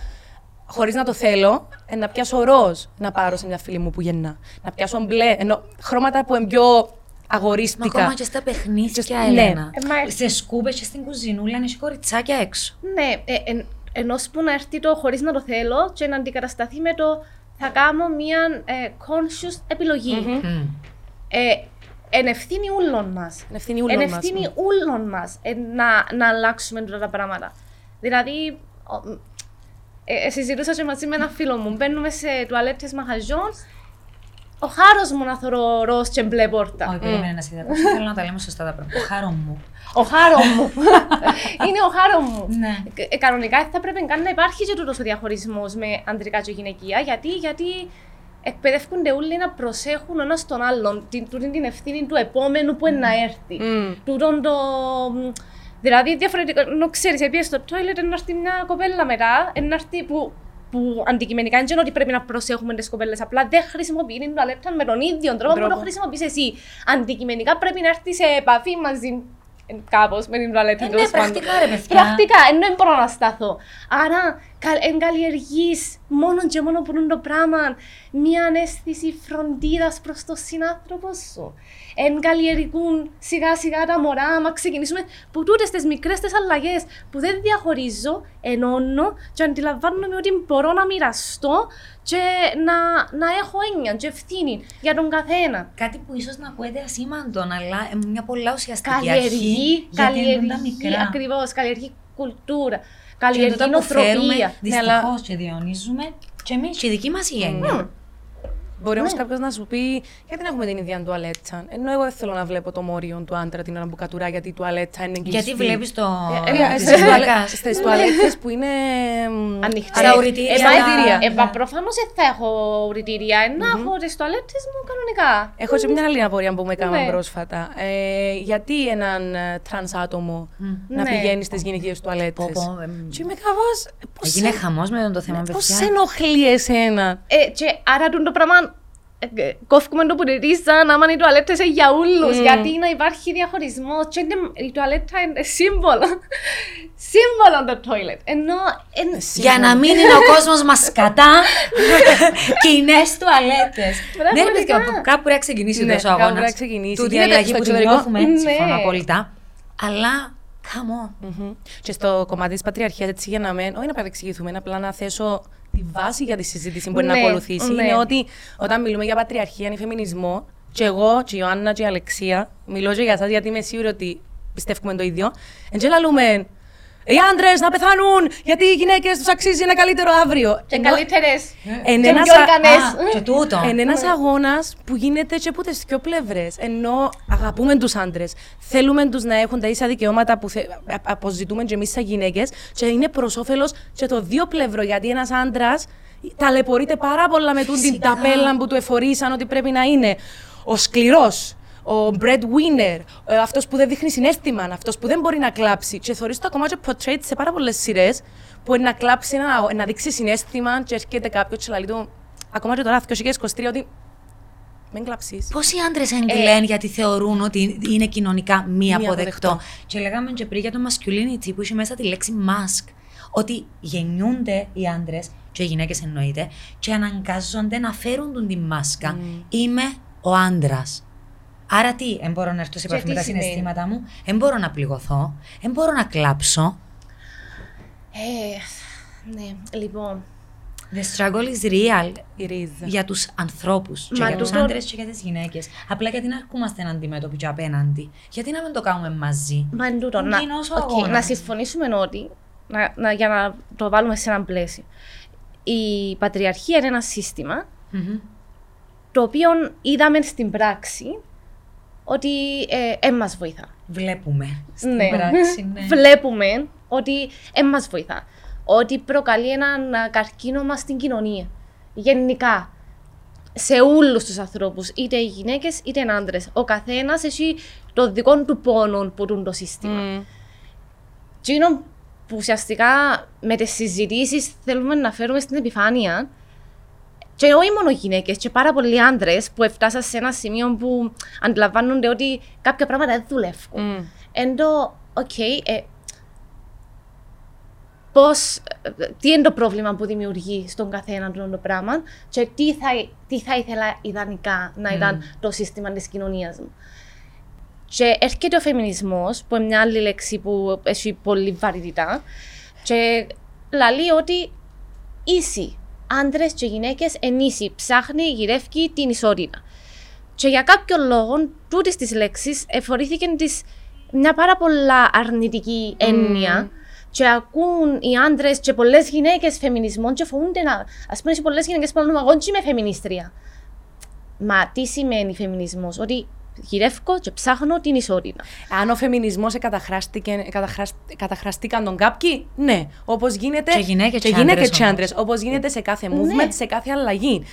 χωρίς να το θέλω, να πιάσω ροζ να πάρω σε μια φίλη μου που γεννά. Να πιάσω μπλε, ενώ χρώματα που είναι πιο αγορίστικα. Μα ακόμα και στα παιχνίδια, Έλενα. Ναι. Σε σκούπες και στην κουζινούλα, είναι κοριτσάκια έξω. Ναι. Ενώ που να έρθει το χωρίς να το θέλω και να αντικατασταθεί με το. Θα κάνω μια conscious επιλογή. Mm-hmm. Εν ευθύνη ούλων μας. Να αλλάξουμε τώρα τα πράγματα. Δηλαδή, συζητούσα και μαζί με έναν φίλο μου. Μπαίνουμε σε τουαλέτες μαχαζιών. Ο χάρος μου να θωρώ ροζ και μπλε πόρτα. Όχι, περίμενε να συνδεδέψω. Θέλω να τα λέμε σωστά τα πράγματα. Ο χάρος μου. Είναι ο χάρος μου. Ναι. Κανονικά θα πρέπει καν να υπάρχει και τούτος ο διαχωρισμός με ανδρικά και γυναικεία. Γιατί εκπαιδεύκονται όλοι να προσέχουν ένας τον άλλον. Την ευθύνη του επόμενου που είναι να έρθει. Δηλαδή, διαφορετικά, ξέρεις, επειδή στο toilet να έρθει μια κοπέλα μετά, να έρθει που αντικειμενικά δεν είναι ότι πρέπει να προσέχουμε τις κοπέλες, απλά δεν χρησιμοποιεί την τουαλέτα με τον ίδιο τρόπο που το χρησιμοποιείς εσύ. Αντικειμενικά πρέπει να έρθει σε επαφή μαζί κάπως με την τουαλέτα. Είναι πρακτικά ρε παιδιά. Πρακτικά, ενώ δεν μπορώ να σταθώ. Άρα, εγκαλλιεργείς μόνο και μόνο που είναι το πράγμα μια αίσθηση φροντίδας προς τον συνάνθρωπο σου. Εγκαλλιεργούν σιγά σιγά τα μωρά, άμα ξεκινήσουμε που τούτες τις μικρές τις αλλαγές που δεν διαχωρίζω, ενώνω και αντιλαμβάνομαι ότι μπορώ να μοιραστώ και να έχω έννοια και ευθύνη για τον καθένα. Κάτι που ίσως να ακούεται ασήμαντο, αλλά μια πολλά ουσιαστική αρχή για τα μικρά. Ακριβώς, καλλιεργεί κουλτούρα. Καλλιεργεί νοοτροπία. Δυστυχώς και διαιωνίζουμε και εμείς και η δική μας η έννοια. Μπορεί όμως κάποιος να σου πει γιατί δεν έχουμε την ίδια τουαλέτσα. Ενώ εγώ δεν θέλω να βλέπω το μόριον του άντρα την ώρα που κατουρά γιατί η τουαλέτσα είναι κλειστή. Γιατί βλέπεις το. Στις τουαλέτσες που είναι ανοιχτές. Στα ουρητήρια. Προφανώς δεν θα έχω ουρητήρια. Να έχω τις τουαλέτσες μου κανονικά. Έχω και μια άλλη απορία που με έκαναν πρόσφατα. Γιατί έναν τρανς άτομο να πηγαίνει στις γυναικείες τουαλέτσες. Και με καβάς. Είναι χαμός με το θέμα. Πώς ενοχλεί εσένα. Άρα το πράγμα. Κόφκουμε το που τη ρίζα, να μην οι τουαλέτες είναι για όλους, γιατί να υπάρχει διαχωρισμός. Η τουαλέτα είναι σύμβολο. Σύμβολο το τόιλετ. Για να μην είναι ο κόσμος μας κατά κοινές τουαλέτες. Δεν είναι κάπου πρέπει να ξεκινήσει ο αγώνας. Κάπου να ξεκινήσει. Του διαλλαγή που την κόφουμε, συμφωνώ απόλυτα. Αλλά come on. Και στο κομμάτι της πατριαρχίας, έτσι για να μην, όχι να παρεξηγηθούμε, απλά να θέσω τη βάση για τη συζήτηση που μπορεί να ακολουθήσει είναι ότι όταν μιλούμε για πατριαρχία ή φεμινισμό, και εγώ, και η Ιωάννα, και η Αλεξία, μιλώ και για εσάς γιατί είμαι σίγουρη ότι πιστεύουμε το ίδιο. Εντζέλα, λέμε οι άντρες να πεθάνουν, γιατί οι γυναίκες τους αξίζει ένα καλύτερο αύριο. Και καλύτερες. Είναι ένας αγώνας που γίνεται και από τις δύο πλευρές. Ενώ αγαπούμε τους άντρες, θέλουμε τους να έχουν τα ίσα δικαιώματα που αποζητούμε και εμείς σαν γυναίκες, και είναι προς όφελος και το δύο πλευρό. Γιατί ένας άντρας ταλαιπωρείται πάρα πολλά με την ταπέλα που του εφορήσαν ότι πρέπει να είναι ο σκληρός. Ο breadwinner, αυτός που δεν δείχνει συναίσθημα, αυτός που δεν μπορεί να κλάψει. Και θεωρείς το ακόμα και portrait σε πάρα πολλές σειρές που είναι να κλάψει, να δείξει συναίσθημα, και έρχεται κάποιος και λέει του, ακόμα και τώρα, 2023, ότι μην κλάψεις. Πόσοι άντρες εγκλαίνουν γιατί θεωρούν ότι είναι κοινωνικά μη αποδεκτό. Και λέγαμε και πριν για το masculinity που είχε μέσα τη λέξη mask, ότι γεννιούνται οι άντρες και οι γυναίκες εννοείται, και αναγκάζονται να φέρουν τη μάσκα. Είμαι ο άντρας. Άρα τι, δεν μπορώ να έρθω σε επαφή με τα συναισθήματα μου, δεν μπορώ να πληγωθώ, δεν μπορώ να κλάψω. Ναι, λοιπόν. The struggle is real για τους ανθρώπους και για τους άντρες και για τις γυναίκες. Απλά γιατί να αρκούμαστε αντιμέτωποι και απέναντι. Γιατί να μην το κάνουμε μαζί. Μα εν τούτο, να συμφωνήσουμε ότι, για να το βάλουμε σε ένα πλαίσιο. Η πατριαρχία είναι ένα σύστημα το οποίο είδαμε στην πράξη ότι μας βοηθά. Βλέπουμε στην πράξη, βλέπουμε ότι μας βοηθά. Ότι προκαλεί έναν καρκίνωμα στην κοινωνία. Γενικά. Σε όλους τους ανθρώπους, είτε οι γυναίκες είτε οι άντρες. Ο καθένας έχει το δικό του πόνο που τούν το σύστημα. Τι είναι που ουσιαστικά με τις συζητήσεις θέλουμε να φέρουμε στην επιφάνεια. Και όχι μόνο γυναίκες, και πάρα πολλοί άντρες που έφτασαν σε ένα σημείο που αντιλαμβάνονται ότι κάποια πράγματα δεν δουλεύουν. Εντό, τι είναι το πρόβλημα που δημιουργεί στον καθένα το πράγμα και τι θα ήθελα ιδανικά να ήταν το σύστημα της κοινωνίας μου. Και έρχεται ο φεμινισμός, που είναι μια άλλη λέξη που έχει πολύ βαρύτητα, και λέει ότι ίσοι, άντρες και γυναίκες εν ίσοι, ψάχνει, γυρεύει την ισότητα. Και για κάποιο λόγο, τούτης της λέξης εφορήθηκε μια πάρα πολλά αρνητική έννοια. Και ακούν οι άντρες και πολλές γυναίκες φεμινισμών και φοβούνται να. Ας πούμε, πολλές γυναίκες που λένε εγώ είμαι φεμινίστρια. Μα τι σημαίνει φεμινισμός? Ότι γυρεύω και ψάχνω την ισότητα. Αν ο φεμινισμός καταχραστήκαν τον κάποιοι, ναι. Όπως γίνεται. Και γυναίκες και άντρες. Όπως γίνεται σε κάθε movement, σε κάθε αλλαγή.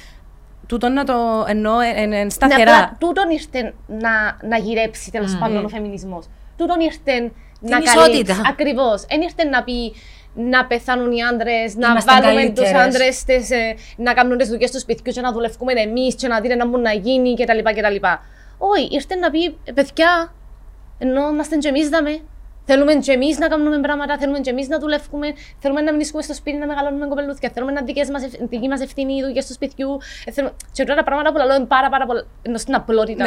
Τούτον να το εννοώ σταθερά. Τούτον ήρθε να γυρέψει τέλος πάντων ο φεμινισμός. Τούτον ήρθε. Να ισότητα. Ακριβώς. Εν ήρθε να πει να πεθάνουν οι άντρες, να βάλουμε τους άντρες να κάνουν τις δουλειές του σπιτιού και να δουλεύουμε εμείς και να δείτε να μπορούν να γίνει κτλ. Όχι, ήρθε να πει παιδιά, ενώ είμαστε και εμείς δαμε. Θέλουμε και εμείς να κάνουμε πράγματα, θέλουμε και εμείς να δουλεύουμε, θέλουμε να μείνουμε στο σπίτι, να μεγαλώνουμε κοπελούθια, θέλουμε να δική μας ευθύνη οι δουλειές του σπιτιού. Και τώρα τα πράγματα που λέμε πάρα πολλά. Ενώ στην απλότητα,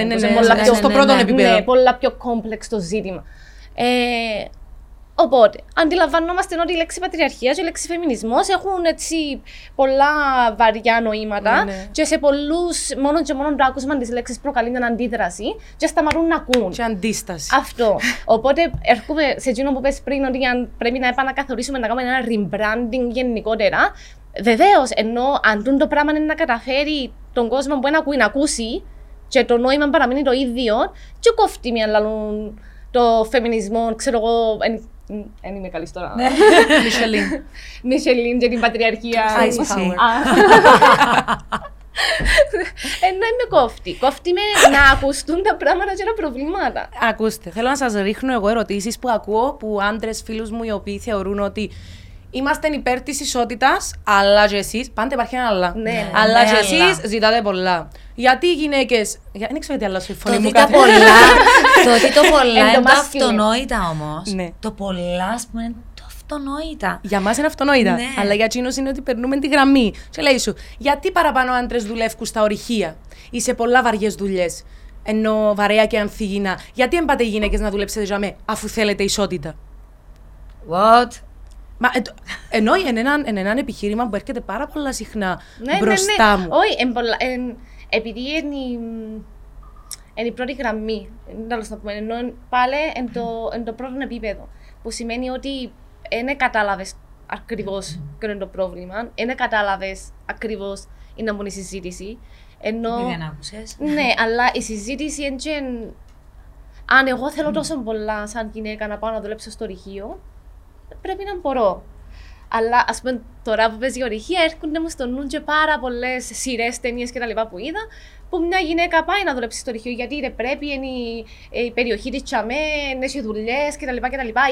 στο πρώτο επίπεδο. Είναι πολλά πιο κόμπλεξ το ζήτημα. Οπότε, αντιλαμβανόμαστε ότι η λέξη πατριαρχία και η λέξη φεμινισμός έχουν έτσι πολλά βαριά νοήματα και σε πολλούς, μόνο και μόνο το άκουσμα της λέξης προκαλεί την αντίδραση και σταματούν να ακούν. Και αντίσταση. Αυτό. Οπότε, έρχομαι σε εκείνο που πες πριν ότι αν πρέπει να επανακαθορίσουμε, να κάνουμε ένα rebranding γενικότερα. Βεβαίως, ενώ αν το πράγμα είναι να καταφέρει τον κόσμο που ένα ακούει να ακούσει και το νόημα παραμένει το ίδιο, και κόφτει μια λαλούν. Το φεμινισμό, ξέρω εγώ. Δεν είμαι καλή τώρα. Μισελίν για την πατριαρχία. Ice power. Ενώ είμαι κόφτη. Κόφτη με να ακουστούν τα πράγματα και τα προβλήματα. Ακούστε, θέλω να σας ρίχνω εγώ ερωτήσεις που ακούω που άντρες φίλους μου οι οποίοι θεωρούν ότι είμαστε υπέρ της ισότητας, αλλά και εσείς. Πάντα υπάρχει ένα αλλά. Αλλά και εσείς ζητάτε πολλά. Γιατί οι γυναίκες. Δεν ξέρω τι άλλο σου φωνή μου κάτι. Το ότι το πολλά είναι το αυτονόητα όμως. Το πολλά, ας πούμε, είναι το αυτονόητα. Για μας είναι αυτονόητα. Αλλά για εκείνους είναι ότι περνούμε τη γραμμή. Και λέει σου, γιατί παραπάνω άντρες δουλεύουν στα ορυχεία ή σε πολλά βαριές δουλειές, ενώ βαρέα και ανθυγινά. Γιατί δεν πάτε οι γυναίκες να δουλέψετε για μέ, αφού θέλετε ισότητα. What? Μα ενώ είναι ένα επιχείρημα που έρχεται πάρα πολλά συχνά μπροστά μου. Όχι, επειδή είναι η πρώτη γραμμή, ενώ πάλι είναι το πρώτο επίπεδο. Που σημαίνει ότι δεν κατάλαβες ακριβώς ποιο είναι το πρόβλημα, δεν κατάλαβες ακριβώς είναι μόνο η συζήτηση. Δεν άκουσες. Ναι, αλλά η συζήτηση είναι. Αν εγώ θέλω τόσο πολλά σαν γυναίκα να πάω να δουλέψω στο ρηχείο, πρέπει να μπορώ. Αλλά ας πούμε τώρα που παίζει η ορυχία, έρχονται μου στο νου και πάρα πολλές σειρές, ταινίες κτλ. Που είδα, που μια γυναίκα πάει να δουλέψει στο ρηχείο γιατί πρέπει, είναι η περιοχή της τσαμέ, έχει δουλειές κτλ.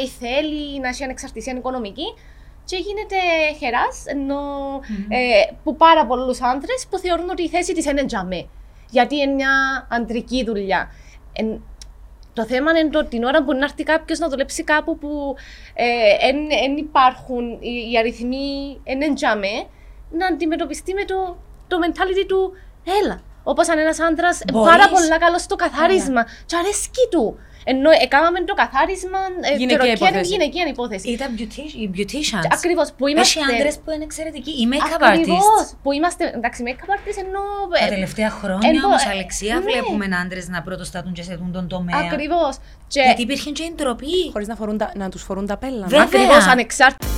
Ή θέλει να έχει ανεξαρτησία οικονομική. Και γίνεται χεράς, ενώ που πάρα πολλούς άντρες που θεωρούν ότι η θέση της είναι τσαμέ. Γιατί είναι μια αντρική δουλειά. Το θέμα είναι ότι την ώρα που να έρθει κάποιος να δουλέψει κάπου που δεν υπάρχουν οι αριθμοί, εν εντζάμε, να αντιμετωπιστεί με το mentality του «έλα». Όπως αν ένας άντρας πάρα πολύ καλός στο καθάρισμα και αρέσκει του. Ενώ έκαναμε το καθάρισμα γυναικεία υπόθεση. Ήταν οι beauticians. Ακριβώς, που είμαστε. Έχει άντρες που είναι εξαιρετικοί. Οι make-up artists. Ακριβώς, που είμαστε. Εντάξει, make-up artists ενώ. Τα τελευταία χρόνια όμως, Αλεξία, βλέπουμε άντρες να πρωτοστατούν και σε αυτόν τον τομέα. Ακριβώς. Γιατί υπήρχε και η ντροπή. Χωρίς να τους φορούν τα πέλα. Ακριβώς, ανεξάρτητα.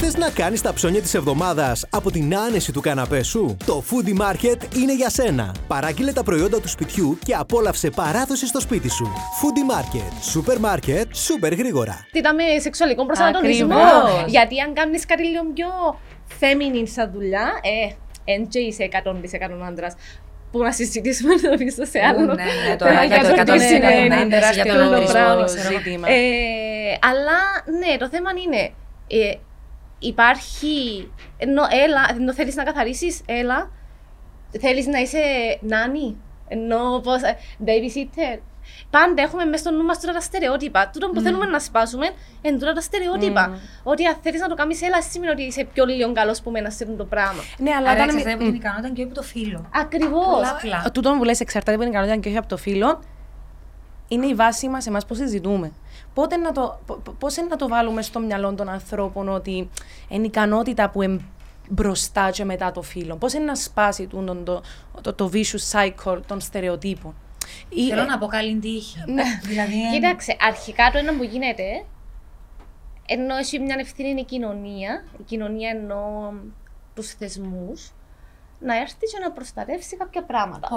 Θες να κάνεις τα ψώνια της εβδομάδας από την άνεση του καναπέ σου? Το Foodie Market είναι για σένα. Παράγγειλε τα προϊόντα του σπιτιού και απόλαυσε παράδοση στο σπίτι σου. Foodie Market. Σούπερ μάρκετ, σούπερ γρήγορα. Είδαμε σεξουαλικό προσανατολισμό. Γιατί αν κάνεις κάτι λίγο πιο feminine σαν δουλειά, εν και είσαι 100% άντρας. Που να συζητήσουμε να πίσω σε άλλο. Ναι, τώρα για το 100% είναι τεράστιο ζήτημα. Αλλά ναι, το θέμα είναι. Υπάρχει, ενώ έλα, ενώ θέλεις να καθαρίσεις, έλα, θέλεις να είσαι nanny, ενώ πως, babysitter. Πάντα έχουμε μέσα στο νου μας τώρα τα στερεότυπα, τούτο που θέλουμε να σπάσουμε είναι τώρα τα στερεότυπα. Ότι αν θέλεις να το κάνεις έλα, σημαίνει ότι είσαι πιο λίγο καλός που μένα σε αυτό το πράγμα. Ναι, αλλά όταν εξαρτάται από την ικανότητα και όχι από το φύλο. Ακριβώς. Τούτο που λες εξαρτάται από την ικανότητα και όχι από το φύλο. Είναι η βάση μας, εμάς πώς συζητούμε. Πώς είναι να το βάλουμε στο μυαλό των ανθρώπων ότι είναι ικανότητα που μπροστά και μετά το φύλλο. Πώς είναι να σπάσει το vicious cycle των στερεοτύπων. Θέλω να πω καλή τύχη. Κοίταξε, αρχικά το ένα που γίνεται, ενώ έχει μια ευθύνη η κοινωνία, εννοώ τους θεσμούς, να έρθει και να προστατεύσει κάποια πράγματα.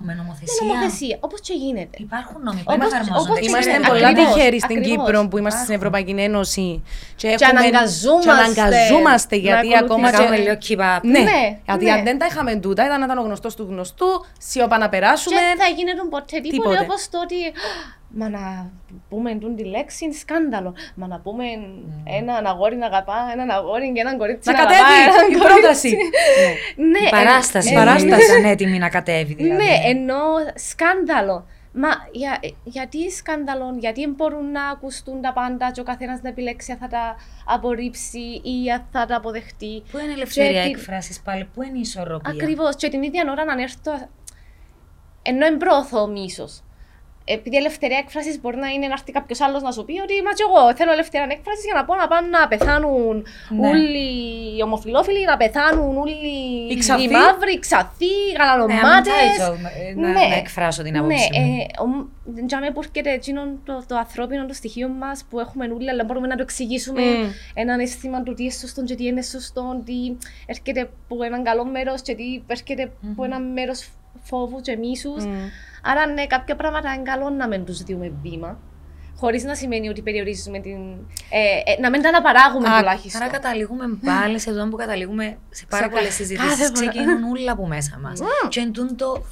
Με νομοθεσία. Όπως και γίνεται. Υπάρχουν νόμοι που εφαρμόζονται. Είμαστε πολύ τυχεροί στην Κύπρο που είμαστε στην Ευρωπαϊκή Ένωση. Και αναγκαζόμαστε γιατί ακόμα. Ναι, γιατί αν δεν τα είχαμε τούτα, ήταν ο γνωστός του γνωστού, σιωπά να περάσουμε. Και θα γίνεται ποτέ τίποτα. Όπως το ότι. Μα να πούμε τη λέξη είναι σκάνδαλο. Μα να πούμε έναν αγόρι να αγαπά, έναν αγόρι και έναν κορίτσι να αγαπά. Να κατέβει η πρόταση. Ναι. Παράσταση. Ήταν έτοιμη να κατέβει. Δηλαδή. Ναι, ενώ σκάνδαλο. Μα γιατί σκάνδαλο, γιατί μπορούν να ακουστούν τα πάντα και ο καθένας να επιλέξει αν θα τα απορρίψει ή αν θα τα αποδεχτεί. Πού είναι η ελευθερία έκφρασης πάλι, πού είναι η ισορροπία. Ακριβώς. Και την ίδια ώρα να έρθω. Ενώ εμπρόθω ο μίσος. Επειδή η ελευθερία έκφρασης μπορεί να είναι να έρθει κάποιος άλλος να σου πει ότι μα και εγώ θέλω ελευθερία έκφρασης για να πω να πάνε να πεθάνουν όλοι οι ομοφυλόφιλοι, να πεθάνουν όλοι οι μαύροι, οι ξαθοί, οι γαλανομάτες. Να εκφράσω την άποψή μου. Για μένα που έρχεται το ανθρώπινο, το στοιχείο μας που έχουμε όλοι, αλλά μπορούμε να το εξηγήσουμε έναν αίσθημα του τι είναι σωστό και τι είναι σωστό, τι έρχεται από έναν καλό μέρος και τι έρχεται από ένα μέρος φόβου και μίσους. Άρα, ναι, κάποια πράγματα είναι καλό να μην τους δίνουμε βήμα, χωρίς να σημαίνει ότι περιορίζουμε την. Να μην τα αναπαράγουμε τουλάχιστον. Άρα, καταλήγουμε πάλι σε αυτό που καταλήγουμε σε πάρα πολλές συζητήσεις. Ξεκινούν όλα από μέσα μας. Και εντούν το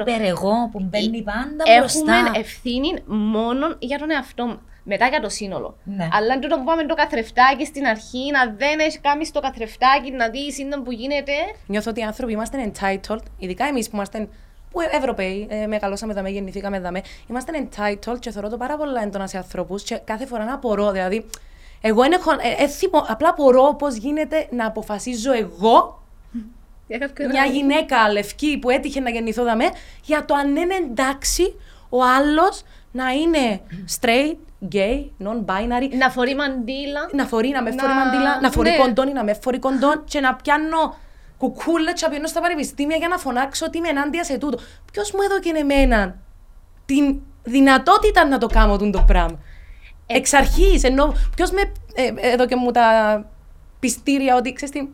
υπερεγώ που μπαίνει πάντα μπροστά. Έχουμε ευθύνη μόνο για τον εαυτό μας. Μετά για το σύνολο. Ναι. Αλλά είναι τούτο που πάμε το καθρεφτάκι στην αρχή, να δεν έχει κάνει το καθρεφτάκι, να δει είναι που γίνεται. Νιώθω ότι οι άνθρωποι είμαστε entitled, ειδικά εμείς που είμαστε. Που Ευρωπαίοι, μεγαλώσαμε δαμέ, γεννηθήκαμε δαμέ. Είμαστε entitled και θεωρώ το πάρα πολλά έντονα σε ανθρώπους και κάθε φορά να απορώ. Δηλαδή, εγώ απλά απορώ πώς γίνεται να αποφασίζω εγώ, μια γυναίκα λευκή που έτυχε να γεννηθώ δαμέ, για το αν είναι εντάξει ο άλλος να είναι straight, gay, non-binary. Να φορεί μαντήλα. Να με φορεί μαντήλα, να φορεί κοντόν ή να με φορεί κοντόν και να πιάνω. Κουκούλα, τσαπιώνω στα πανεπιστήμια για να φωνάξω ότι είμαι ενάντια σε τούτο. Ποιος μου έδωκε εμένα την δυνατότητα να το κάνω το πράγμα. Εξ αρχής, ενώ ποιος με έδωκε μου τα πιστήρια ότι ξέρεις τι,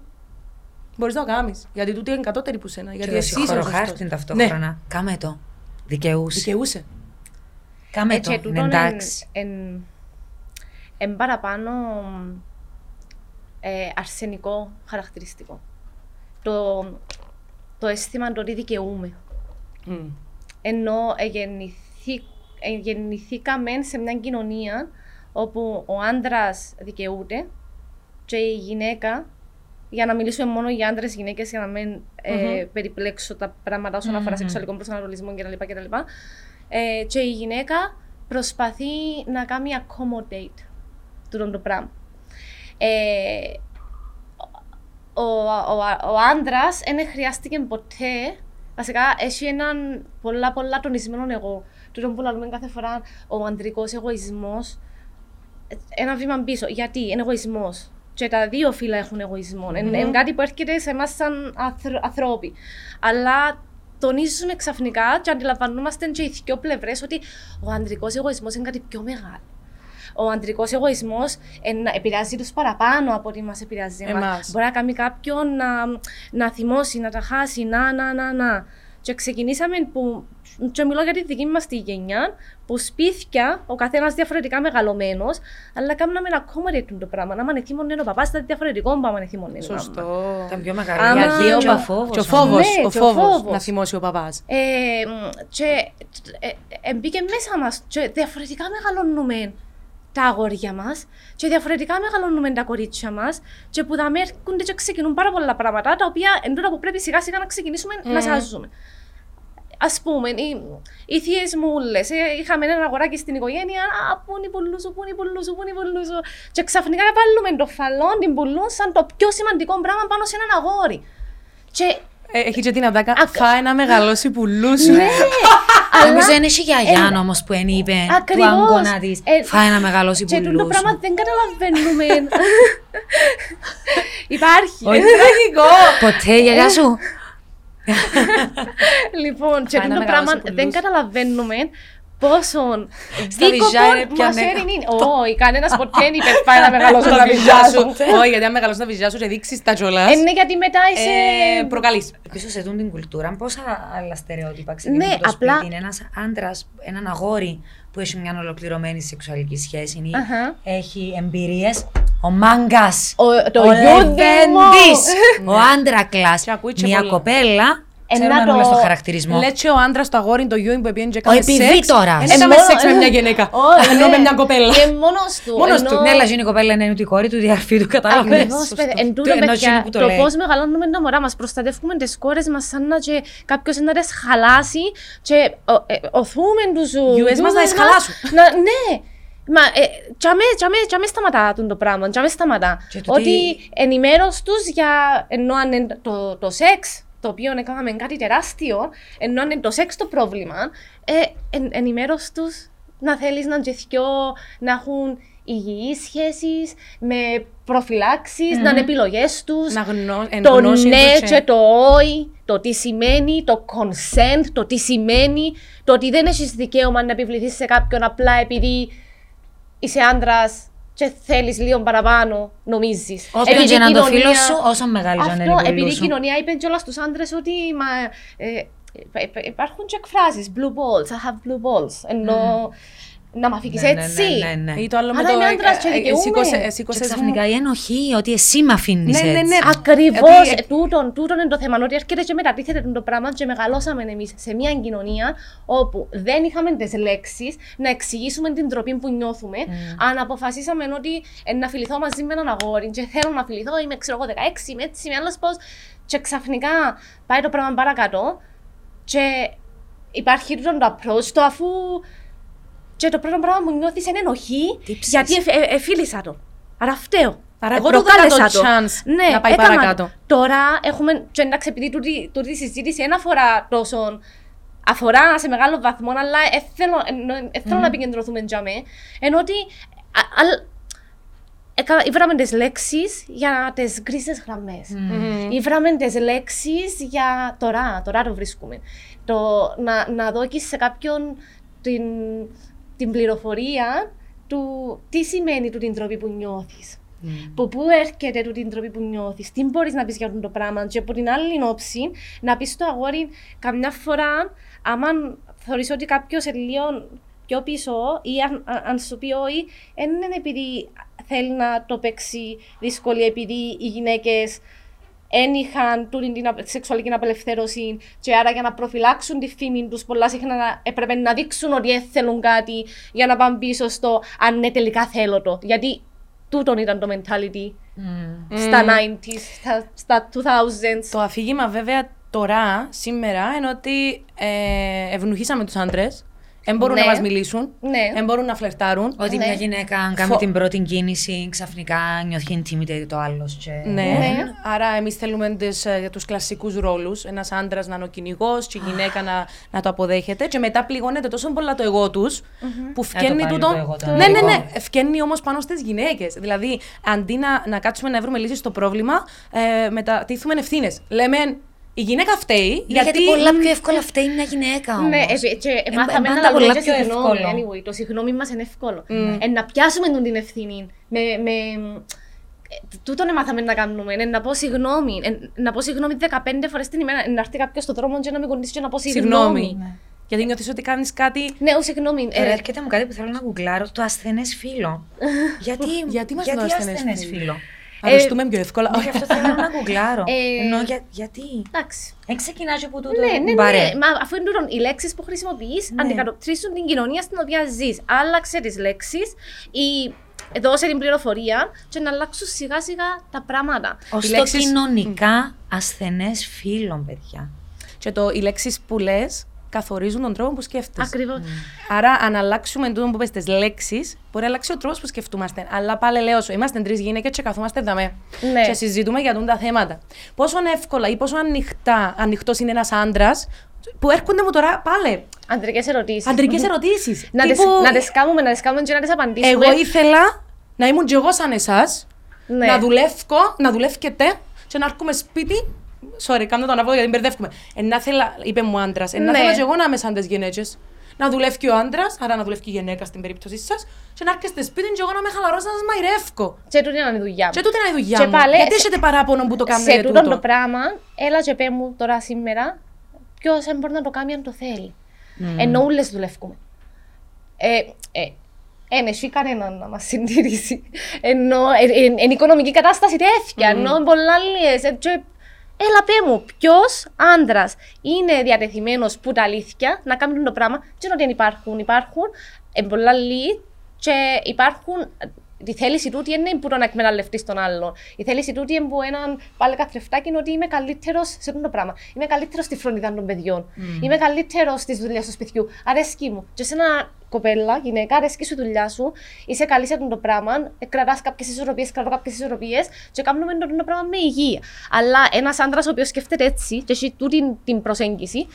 μπορείς να το κάνεις. Γιατί τούτο είναι κατώτερη που σένα. Γιατί εσύ είσαι χάρτην ταυτόχρονα. Ναι. Κάμε το. Δικαιούσε. Κάμε το. Εντάξει. Εν παραπάνω αρσενικό χαρακτηριστικό. Το αίσθημα το ότι δικαιούμαι. Ενώ γεννηθήκαμε σε μια κοινωνία όπου ο άντρας δικαιούται και η γυναίκα, για να μιλήσουμε μόνο για άντρες γυναίκες, για να μην περιπλέξω τα πράγματα όσον αφορά σεξουαλικό προσανατολισμό κτλ. Και η γυναίκα προσπαθεί να κάνει accommodate το πράγμα. ο άντρας δεν χρειάστηκε ποτέ. Βασικά έχει έναν πολλά τονισμένο εγώ. Τούτον που λέμε κάθε φορά ο αντρικός εγωισμός. Ένα βήμα πίσω. Γιατί είναι εγωισμός. Και τα δύο φύλλα έχουν εγωισμό. Mm-hmm. Είναι κάτι που έρχεται σε εμάς σαν ανθρώποι. Αλλά τονίζουν ξαφνικά και αντιλαμβανόμαστε και οι δύο πλευρές ότι ο αντρικός εγωισμός είναι κάτι πιο μεγάλο. Ο αντρικός εγωισμός επηρεάζει τους παραπάνω από ό,τι μας επηρεάζει εμάς. Μπορεί να κάνει κάποιον να θυμώσει, να τα χάσει, να. Και ξεκινήσαμε που, και μιλώ για τη δική μας τη γενιά, που σπίθια, ο καθένας διαφορετικά μεγαλωμένος, αλλά κάναμε ακόμα το πράγμα. Να μανεθεί μόνο ο παπάς, ήταν διαφορετικό να μανεθεί μόνο. Σωστό. Ήταν πιο μεγάλη. Γιατί ο φόβος να θυμώσει ο παπάς. Και μπήκε μέσα μας, και διαφορετικά μεγαλώνουμε τα αγόρια μας και διαφορετικά μεγαλώνουμε τα κορίτσια μας και που τα μέρκονται και ξεκινούν πάρα πολλά πράγματα τα οποία εντούτοις που πρέπει σιγά σιγά να ξεκινήσουμε να σάζουμε. Ας πούμε, οι θείες μου όλες, είχαμε έναν αγοράκι στην οικογένεια, πούνι πουλούζου και ξαφνικά βάλουμε το φαλόν, την πουλούν σαν το πιο σημαντικό πράγμα πάνω σε έναν αγόρι. Και έχει και την αντάκα, φάει να μεγαλώσει πουλούσου. Ναι, νομίζω είναι η γιαγιά όμως που εν είπε του αγκώνα της, φάει να μεγαλώσει πουλούσου. Και το πράγμα δεν καταλαβαίνουμε. Υπάρχει. Όχι τραγικό. Ποτέ η γιαγιά σου. Λοιπόν, και το πράγμα δεν καταλαβαίνουμε πόσον δίκοπον μας έρινε. Όχι, κανένας ποτέ είπε πάει να μεγαλώσω τα βυζιά σου. Όχι, γιατί αν μεγαλώσεις τα βυζιά σου και δείξεις τα κιόλας. Είναι γιατί μετά είσαι προκαλείς. Επίσης σε τούν την κουλτούρα, πόσα άλλα στερεότυπα ξεκινούν το σπίτι. Είναι ένας άντρας, έναν αγόρι που έχει μια ολοκληρωμένη σεξουαλική σχέση, έχει εμπειρίες. Ο μάγκας, ο λεβέντης, ο άντρακλας, μια κοπέλα. Ξέρουμε όλες το χαρακτηρισμό. Λέτσι ο άντρας το αγόρι το γιούιν που έπιανε και έκανε σεξ. Ο επιβήτορας. Δεν έκαμε σεξ με μια γυναίκα, ενώ με μια κοπέλα. Και μόνος του. Μόνος του. Ναι, αλλά η κοπέλα είναι ούτε η κόρη του, η αρφή του, καταλαβαίνεις. Εν τούτο παιδιά, το πώς μεγαλώνουμε τα μωρά μας, προστατεύουμε τις κόρες μας σαν να κάποιος να τις χαλάσει και οθούμε τους γιουές μας να τις χαλάσουν. Ναι. Μα τσάμε σταματά το πράγμα, τσάμε σταματά. Ότι ενημέρωση τους για ενώ αν είναι το σεξ, το οποίο έκαναμε κάτι τεράστιο, ενώ αν είναι το σεξ το πρόβλημα, ενημέρωση τους να θέλεις να ντζεθιώ, να έχουν υγιείς σχέσεις, με προφυλάξεις, να είναι επιλογές τους, το ναι και το όχι, το τι σημαίνει, το consent, το τι σημαίνει, το ότι δεν έχεις δικαίωμα να επιβληθείς σε κάποιον απλά επειδή είσαι άντρας και θέλεις λίγο παραπάνω, νομίζεις. Όποιον και να το φίλο σου, όσο μεγάλο είναι λίγο. Επειδή η κοινωνία είπε και όλα στους άντρες ότι υπάρχουν και εκφράσεις, blue balls, I have blue balls, ενώ να μ' αφήκεις έτσι. Ή το άλλο με το δικαιούμαι. Και ξαφνικά η ενοχή, ότι εσύ μ' αφήνεις έτσι. Ακριβώς, τούτον είναι το θέμα, ότι έρχεται και μετατίθεται το πράγμα και μεγαλώσαμε εμείς σε μια κοινωνία όπου δεν είχαμε τις λέξεις να εξηγήσουμε την ντροπή που νιώθουμε, αν αποφασίσαμε ότι να φιληθώ μαζί με έναν αγόρι και θέλω να φιληθώ, είμαι ξέρω εγώ 16, είμαι έτσι, είμαι άλλος πώς και ξαφνικά πάει το πράγμα παρακατώ και υπάρχει το approach το αφού. Και το πρώτο πράγμα μου νιώθεις είναι ενοχή, γιατί εφίλησα το. Άρα φταίω. Άρα εγώ το έκανα το chance να πάει παρακάτω. Τώρα έχουμε, και εντάξει επειδή τούτη τη συζήτηση ένα φορά τόσο αφορά σε μεγάλο βαθμό, αλλά θέλω να επικεντρωθούμε για μέ, ενώ ότι ήβραμε τις λέξεις για τις γκρίζες γραμμές. Ήβραμε τις λέξεις για τώρα το βρίσκουμε. Το να δώκεις σε κάποιον την πληροφορία του τι σημαίνει του την ντροπή που νιώθεις, πού έρχεται του την ντροπή που νιώθεις, τι μπορείς να πεις για αυτό το πράγμα και από την άλλη όψη να πεις στο αγόρι καμιά φορά άμα θεωρείς ότι κάποιος είναι λίγο πιο πίσω ή αν σου πει όχι, δεν είναι επειδή θέλει να το παίξει δύσκολη επειδή οι γυναίκες δεν είχαν την σεξουαλική απελευθέρωση και άρα για να προφυλάξουν τη φήμη τους πολλά συχνά έπρεπε να δείξουν ότι θέλουν κάτι για να πάνε πίσω στο αν ναι τελικά θέλω το. Γιατί τούτον ήταν το mentality στα 90s, στα 2000s. Το αφήγημα βέβαια τώρα, σήμερα, είναι ότι ευνουχίσαμε τους άντρες, Εν μπορούν να μας μιλήσουν, εν μπορούν να φλερτάρουν. Ότι μια γυναίκα, αν κάνει την πρώτη κίνηση, ξαφνικά νιώθει intimidated το άλλο. Άρα εμείς θέλουμε τους κλασικούς ρόλους. Ένας άντρας να είναι ο κυνηγός, και η γυναίκα να το αποδέχεται. Και μετά πληγώνεται τόσο πολλά το εγώ τους, που φκαίνει τούτο. Ναι. Φκαίνει όμως πάνω στις γυναίκες. Δηλαδή, αντί να κάτσουμε να βρούμε λύσεις στο πρόβλημα, μετατίθουμε ευθύνες. Λέμε. Η γυναίκα φταίει, γιατί πολλά πιο εύκολα φταίει μια γυναίκα όμως. Ναι, και μάθαμε να λαμβάνουμε πιο εύκολο. Anyway, το συγγνώμη μας είναι εύκολο. Να πιάσουμε την ευθύνη. Τούτον μάθαμε να κάνουμε, να πω συγγνώμη. Να πω συγγνώμη 15 φορές την ημέρα, να έρθει κάποιος στον δρόμο και να με κοντήσει και να πω συγγνώμη. Γιατί νιώθεις ότι κάνεις κάτι. Ναι, συγγνώμη. Έρχεται μου κάτι που θέλω να γκουγκλάρω, το ασθενές φίλο. Γιατί μας δίνει ασθενές φίλο. Αρρωστούμε πιο εύκολα. Όχι, αυτό θέλω να κουκλάρω. Ενώ γιατί. Εντάξει. Ξεκινάζει από τούτο. Ναι. Αφού είναι τούτο, οι λέξεις που χρησιμοποιείς αντικατοπτρίζουν την κοινωνία στην οποία ζεις. Άλλαξε τις λέξεις, δώσε την πληροφορία και να αλλάξουν σιγά σιγά τα πράγματα. Ωστόσο, κοινωνικά ασθενές φίλων, παιδιά. Και οι λέξεις που λες καθορίζουν τον τρόπο που σκέφτεσαι. Ακριβώς. Άρα, αν αλλάξουμε τούτο που πες τις λέξεις, μπορεί να αλλάξει ο τρόπος που σκεφτούμαστε. Αλλά πάλι λέω σου, είμαστε τρεις γυναίκες και καθόμαστε δαμέ. Και συζητούμε για τα θέματα. Πόσο εύκολα ή πόσο ανοιχτός είναι ένας άντρας, που έρχονται μου τώρα πάλι. Αντρικές ερωτήσεις. Να τις κάνουμε και να τις απαντήσουμε. Εγώ ήθελα να ήμουν κι εγώ σαν εσάς, να δουλεύκετε και να έρχομαι σπίτι. Sorry, κάνω το ανάποδο γιατί μπερδεύκουμε. Είπε μου άντρας, θέλω και εγώ να είμαι σαν τις γυναίκες. Να δουλεύει ο άντρας, άρα να δουλεύει η γυναίκα στην περίπτωση σας, και να έρχεστε σπίτι και εγώ να με χαλαρώσω, να σας μαϊρεύω. Και τούτη είναι η δουλειά μου. Γιατί έχετε παράπονο που το κάνετε τούτο. Σε τούτο το πράγμα, έλα και πέ μου τώρα σήμερα, ποιος μπορεί να το κάνει αν το θέλει. Ενώ όλες δουλεύουμε. Δεν έχει κανέναν να μας συντηρήσει. Ενώ η οικονομική κατάσταση τέτοια, ενώ πολλά άλλες. Έλα πέ μου, ποιος άντρας είναι διατεθειμένος που τα αλήθεια να κάνουν το πράγμα, και ότι υπάρχουν πολλά λύη και υπάρχουν, η θέληση τούτη είναι που τον εκμεταλλευτείς τον άλλον. Η θέληση τούτη είναι που έναν πάλι καθρεφτάκι είναι ότι είμαι καλύτερος σε αυτό το πράγμα. Είμαι καλύτερος στη φροντίδα των παιδιών. Είμαι καλύτερος στη δουλειά του σπιτιού. Αρέσκει μου. Και σε ένα κοπέλα, γυναίκα, αρέσκει σου δουλειά σου, είσαι καλή σε αυτό το πράγμα, κρατάς κάποιες ισορροπίες, κρατώ κάποιες ισορροπίες και κάνουμε το πράγμα με υγεία. Αλλά ένας άντρας ο οποίος σκέφτεται έτσι και έχει τούτη την προσέγγιση,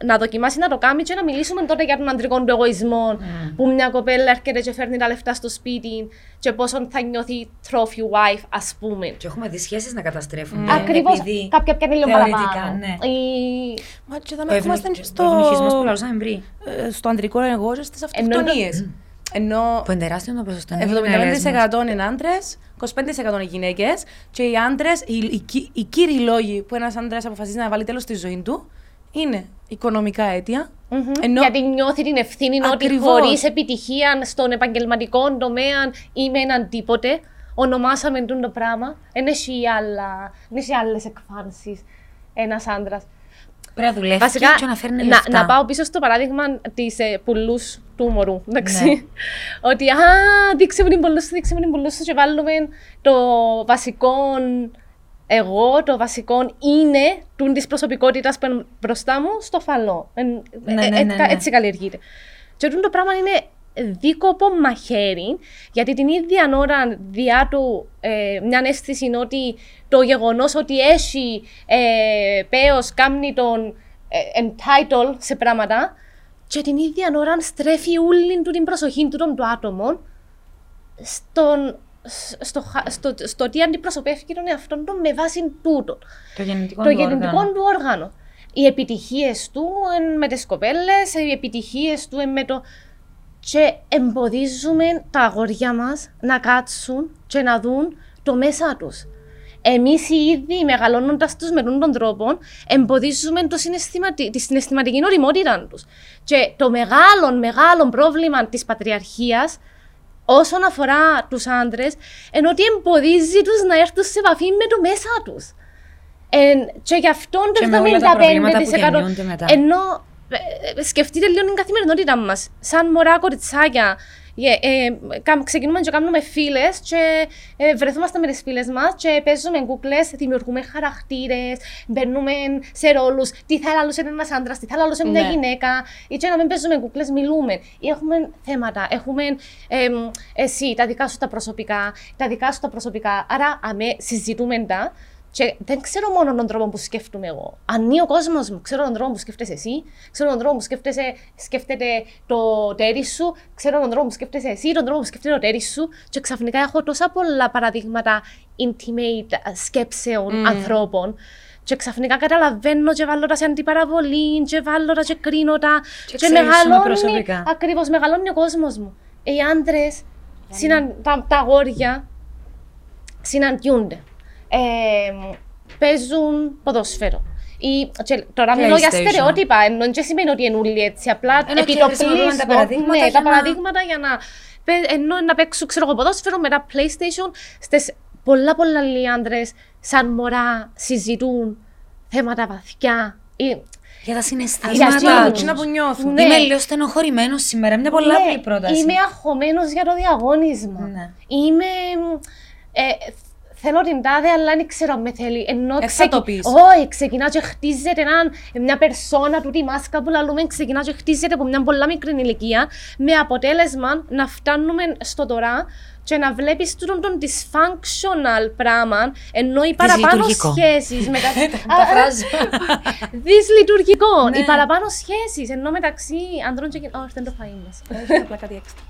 να δοκιμάσει να το κάνει και να μιλήσουμε τότε για τον αντρικό του εγωισμό. Που μια κοπέλα έρχεται και φέρνει τα λεφτά στο σπίτι, και πόσο θα νιώθει trophy wife, ας πούμε. Και έχουμε δει σχέσεις να καταστρέφουν. Ακριβώς. Κάποια πιάνει λίγο παραπάνω. Μα και θα με θυμάστε στο αντρικό εγωισμό και στις αυτοκτονίες. Που είναι τεράστιο το ποσοστό. 75% είναι άντρες, 25% είναι γυναίκες. Και οι άντρες, οι κύριοι λόγοι που ένας άντρας αποφασίζει να βάλει τέλος στη ζωή του, είναι οικονομικά αίτια. Ενώ... Γιατί νιώθει την ευθύνη ότι χωρίς επιτυχία στον επαγγελματικό τομέα ή με έναν τίποτε, ονομάσαμε το πράγμα. Έχει άλλες εκφάνσεις ένας άντρας. Πρέπει να δουλεύει και να φέρνει λεφτά. Να πάω πίσω στο παράδειγμα της πουλούς του μωρού. Ότι δείξε μου την πουλούσα, και βάλουμε το βασικό. Εγώ το βασικό είναι του της προσωπικότητας που είναι μπροστά μου στο φαλό. Έτσι καλλιεργείται. Και αυτό το πράγμα είναι δίκοπο μαχαίρι, γιατί την ίδια ώρα διά του μια αίσθηση είναι ότι το γεγονός ότι έχει πέος κάνει τον entitled σε πράγματα, και την ίδια ώρα στρέφει όλη του την προσοχή του άτομων στο τι αντιπροσωπεύει τον εαυτόν του με βάση τούτο. Το γεννητικό του όργανο. Οι επιτυχίες του με τις κοπέλες, οι επιτυχίες του με το. Και εμποδίζουμε τα αγόρια μας να κάτσουν και να δουν το μέσα τους. Εμείς ήδη μεγαλώνοντας τους με τον τρόπο, εμποδίζουμε τη συναισθηματική οριμότητα τους. Και το μεγάλο πρόβλημα της πατριαρχίας, όσον αφορά τους άντρες, ενώ ότι εμποδίζει τους να έρθουν σε επαφή με το μέσα τους. Και γι' αυτό το 75%. Ενώ σκεφτείτε λίγο την καθημερινότητα μας. Σαν μωρά κοριτσάκια Ξεκινούμε και κάνουμε φίλες και βρεθούμαστε με τις φίλες μας και παίζουμε κούκλες, δημιουργούμε χαρακτήρες, μπαίνουμε σε ρόλους, τι θα λαλούσε ένας άντρας, τι θα λαλούσε μια γυναίκα. Και να μην παίζουμε κούκλες, μιλούμε. Έχουμε θέματα, έχουμε εσύ, τα δικά σου τα προσωπικά, τα δικά σου τα προσωπικά, άρα συζητούμε τα. Και δεν ξέρω μόνο τον τρόπο που σκέφτομαι εγώ. Ανοίγει ο κόσμος μου. Ξέρω τον τρόπο που σκέφτεσαι εσύ, ξέρω τον τρόπο που σκέφτεται το τέρι σου, ξέρω τον τρόπο που σκέφτεσαι εσύ, τον τρόπο που σκέφτεται το τέρι σου. Και ξαφνικά έχω τόσα πολλά παραδείγματα intimate σκέψεων ανθρώπων. Και ξαφνικά καταλαβαίνω και βάλω τα σε αντιπαραβολή, και βάλω τα και κρίνω τα. Και μεγαλώνει. Ακριβώς, μεγαλώνει ο κόσμος μου. Οι άντρες, τα αγόρια συναντιούνται. Παίζουν ποδόσφαιρο. Τώρα μιλώ για στερεότυπα, ενώ δεν σημαίνει ότι είναι όλοι έτσι. Απλά επιτοπλίζουν τα παραδείγματα για να. Ενώ να παίξουν ποδόσφαιρο με τα PlayStation. Στις πολλά λίγοι άντρες, σαν μωρά, συζητούν θέματα βαθιά. Για τα συναισθήματα, τι να που νιώθουν. Είμαι λίγο στενοχωρημένος σήμερα. Είναι πολύ απλή πρόταση. Είμαι αγχωμένος για το διαγώνισμα. Είμαι. Θέλω την τάδε, αλλά δεν ξέρω αν με θέλει. Όχι, ξεκινά και χτίζεται μια περσόνα του τη μάσκα που λαλούμε, ξεκινά και χτίζεται από μια πολλά μικρή ηλικία, με αποτέλεσμα να φτάνουμε στο τώρα και να βλέπεις τούτον τον dysfunctional πράγμα, ενώ οι παραπάνω σχέσεις μεταξύ. Δυσλειτουργικό. Οι παραπάνω σχέσεις, ενώ μεταξύ ανδρών και γυναικών. Όχι, δεν το φαΐ μας. Απλά κάτι έξτρα.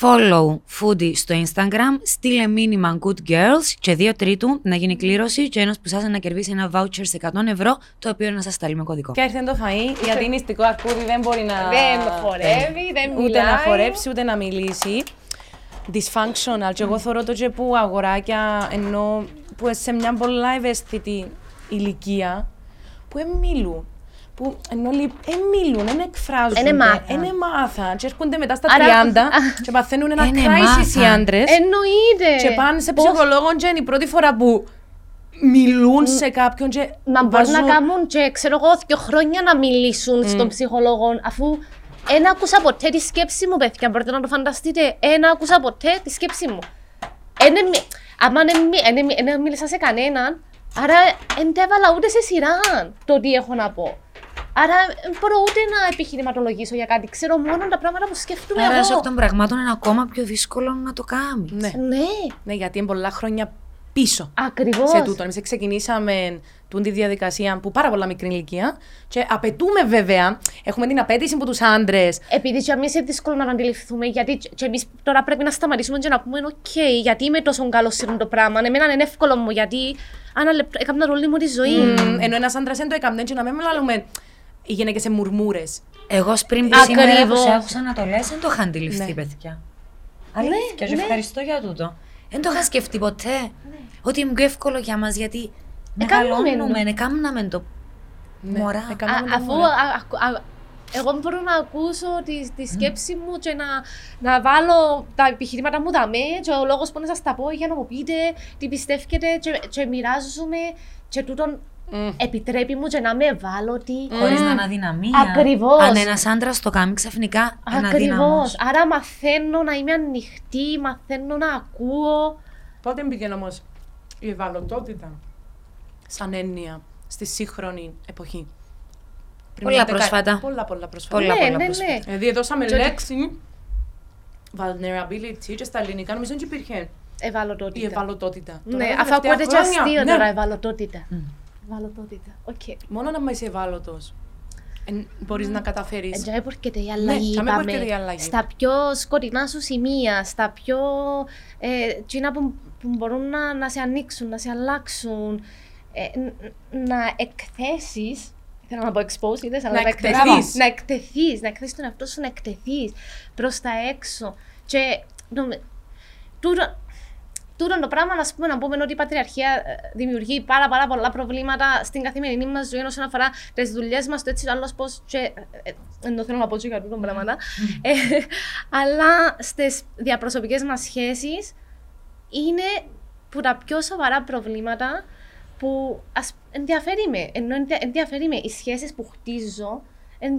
Follow Foodie στο Instagram, στείλε μήνυμα Good Girls και 2/3 να γίνει κλήρωση και ένας που σας να κερδίσει ένα voucher σε 100 ευρώ, το οποίο να σας σταλεί με κωδικό. Και έρθει το φαΐ, γιατί είναι ιστικό αρκούδι, δεν μπορεί να χορεύει, δεν μιλάει. Ούτε να χορέψει, ούτε να μιλήσει. Dysfunctional και εγώ θωρώ το και που αγοράκια, ενώ που σε μια πολλά ευαίσθητη ηλικία, που εμίλου. Που ενώ μιλούν, δεν εκφράζουν, δεν μάθαν και έρχονται μετά στα 30 και παθαίνουν ένα crisis οι άντρες. Εννοείται! Και πάνε σε ψυχολόγο και είναι η πρώτη φορά που μιλούν σε κάποιον και να μπορούν να κάνουν και ξέρω εγώ 2 χρόνια να μιλήσουν στον ψυχολόγο αφού δεν άκουσα ποτέ τη σκέψη μου, παιδιά, μπορείτε να το φανταστείτε, δεν άκουσα ποτέ τη σκέψη μου. Άμα δεν μίλησα σε κανέναν, άρα δεν τα έβαλα ούτε σε σειρά το τι έχω να πω. Άρα δεν μπορώ ούτε να επιχειρηματολογήσω για κάτι. Ξέρω μόνο τα πράγματα που σκέφτομαι εγώ. Άρα σε αυτών των πραγμάτων είναι ακόμα πιο δύσκολο να το κάνεις. Ναι, γιατί είναι πολλά χρόνια πίσω. Ακριβώς. Σε τούτο. Εμείς ξεκινήσαμε τη διαδικασία που πάρα πολλά μικρή ηλικία και απαιτούμε βέβαια, έχουμε την απέτηση από τους άντρες. Επειδή και εμείς είναι δύσκολο να αντιληφθούμε, γιατί και εμείς τώρα πρέπει να σταματήσουμε και να πούμε: OK, γιατί είμαι τόσο καλό σε αυτό το πράγμα. Εμένα είναι εύκολο μου, γιατί έκανα όλη μου τη ζωή. Ενώ ένας άντρας δεν το έκανα, και να μην μιλάμε. Οι γυναίκες σε μουρμούρες. Εγώ πριν πει σήμερα που σε άκουσα να το λες, δεν το είχα αντιληφθεί, παιδιά. Αλήθεια, και ευχαριστώ για τούτο. Δεν το είχα σκεφτεί ποτέ. Ότι είναι πιο εύκολο για μας, γιατί μεγαλώνουμε, κάνουμε το μωρά. Αφού εγώ μπορώ να ακούσω τη σκέψη μου και να βάλω τα επιχειρήματα μου δαμέ και ο λόγος που να σας τα πω για να μου πείτε τι πιστεύετε και μοιράζουμε και τούτον. Επιτρέπει μου και να με ευάλωτη. Χωρίς να αναδυναμία. Ακριβώς. Αν ένας άντρας το κάνει ξαφνικά, ακριβώς. Άρα μαθαίνω να είμαι ανοιχτή, μαθαίνω να ακούω. Πότε μπήκε όμως η ευαλωτότητα σαν έννοια στη σύγχρονη εποχή? Πολλά πρόσφατα. Πολλά πρόσφατα. Δηλαδή δώσαμε λέξη vulnerability και στα ελληνικά νομίζω ότι υπήρχε η ευαλωτότητα. Ναι, αφού ακούτε και αστείο τώρα ευαλωτότητα. Okay. Μόνο να είσαι ευάλωτος, μπορείς να καταφέρεις. Και έπορκεται η αλλαγή, στα πιο σκοτεινά σου σημεία, στα πιο τσίνα που μπορούν να σε ανοίξουν, να σε αλλάξουν, να εκθέσεις, θέλω να πω expose, είδες, αλλά να εκτεθείς τον εαυτό σου, να εκτεθείς προς τα έξω. Και τούτο το πράγμα, να πούμε ότι η πατριαρχία δημιουργεί πάρα πολλά προβλήματα στην καθημερινή μας ζωή όσον αφορά τις δουλειές μας, το έτσι το άλλο πώς και δεν θέλω να πω και για τούτο πράγματα, αλλά στις διαπροσωπικές μας σχέσεις είναι που τα πιο σοβαρά προβλήματα που ενδιαφέρει με, ενώ ενδιαφέρει με οι σχέσεις που χτίζω,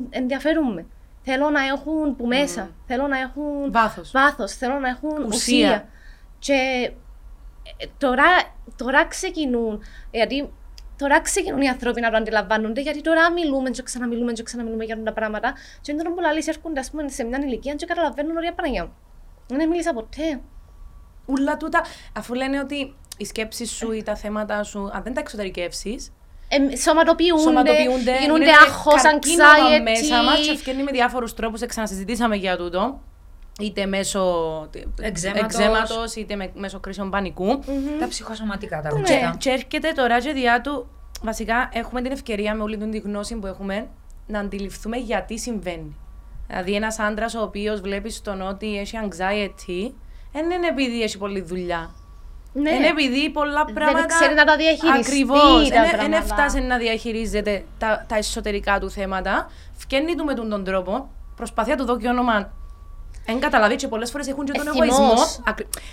ενδιαφέρουν με. Θέλω να έχουν που μέσα, θέλω να έχουν βάθος, θέλω να έχουν ουσία. Και τώρα ξεκινούν, γιατί τώρα ξεκινούν οι άνθρωποι να το αντιλαμβάνονται, γιατί τώρα μιλούμε και ξαναμιλούμε και ξαναμιλούμε για τα πράγματα και όταν πολλά λύσεις έρχονται, ας πούμε, σε μια ηλικία και καταλαβαίνουν ωραία Παναγιά μου. Δεν μίλησα ποτέ. Ούλα τούτα, αφού λένε ότι οι σκέψεις σου ή τα θέματα σου, αν δεν τα εξωτερικεύσεις, σωματοποιούνται, γίνονται άγχος, anxiety. Μέσα μας και ευκαιρνεί με διάφορους τρόπους, ξανασυζητήσαμε για τούτο. Είτε μέσω εξέματος, είτε μέσω κρίσεων πανικού. Mm-hmm. Τα ψυχοσωματικά τα πράγματα. Και έρχεται το ράζεδιά του, βασικά έχουμε την ευκαιρία με όλη την γνώση που έχουμε να αντιληφθούμε γιατί συμβαίνει. Δηλαδή, ένας άντρας ο οποίος βλέπει τον ότι έχει anxiety, δεν είναι επειδή έχει πολλή δουλειά. Ναι. Είναι επειδή πολλά πράγματα. Δεν ξέρει να τα διαχειριστεί. Ακριβώς. Δεν φτάσει να διαχειρίζεται τα εσωτερικά του θέματα. Φκένει του με τον τρόπο, προσπαθεί να του δω και όνομα. Εν καταλαβεί και πολλές φορές έχουν και τον εγωισμό.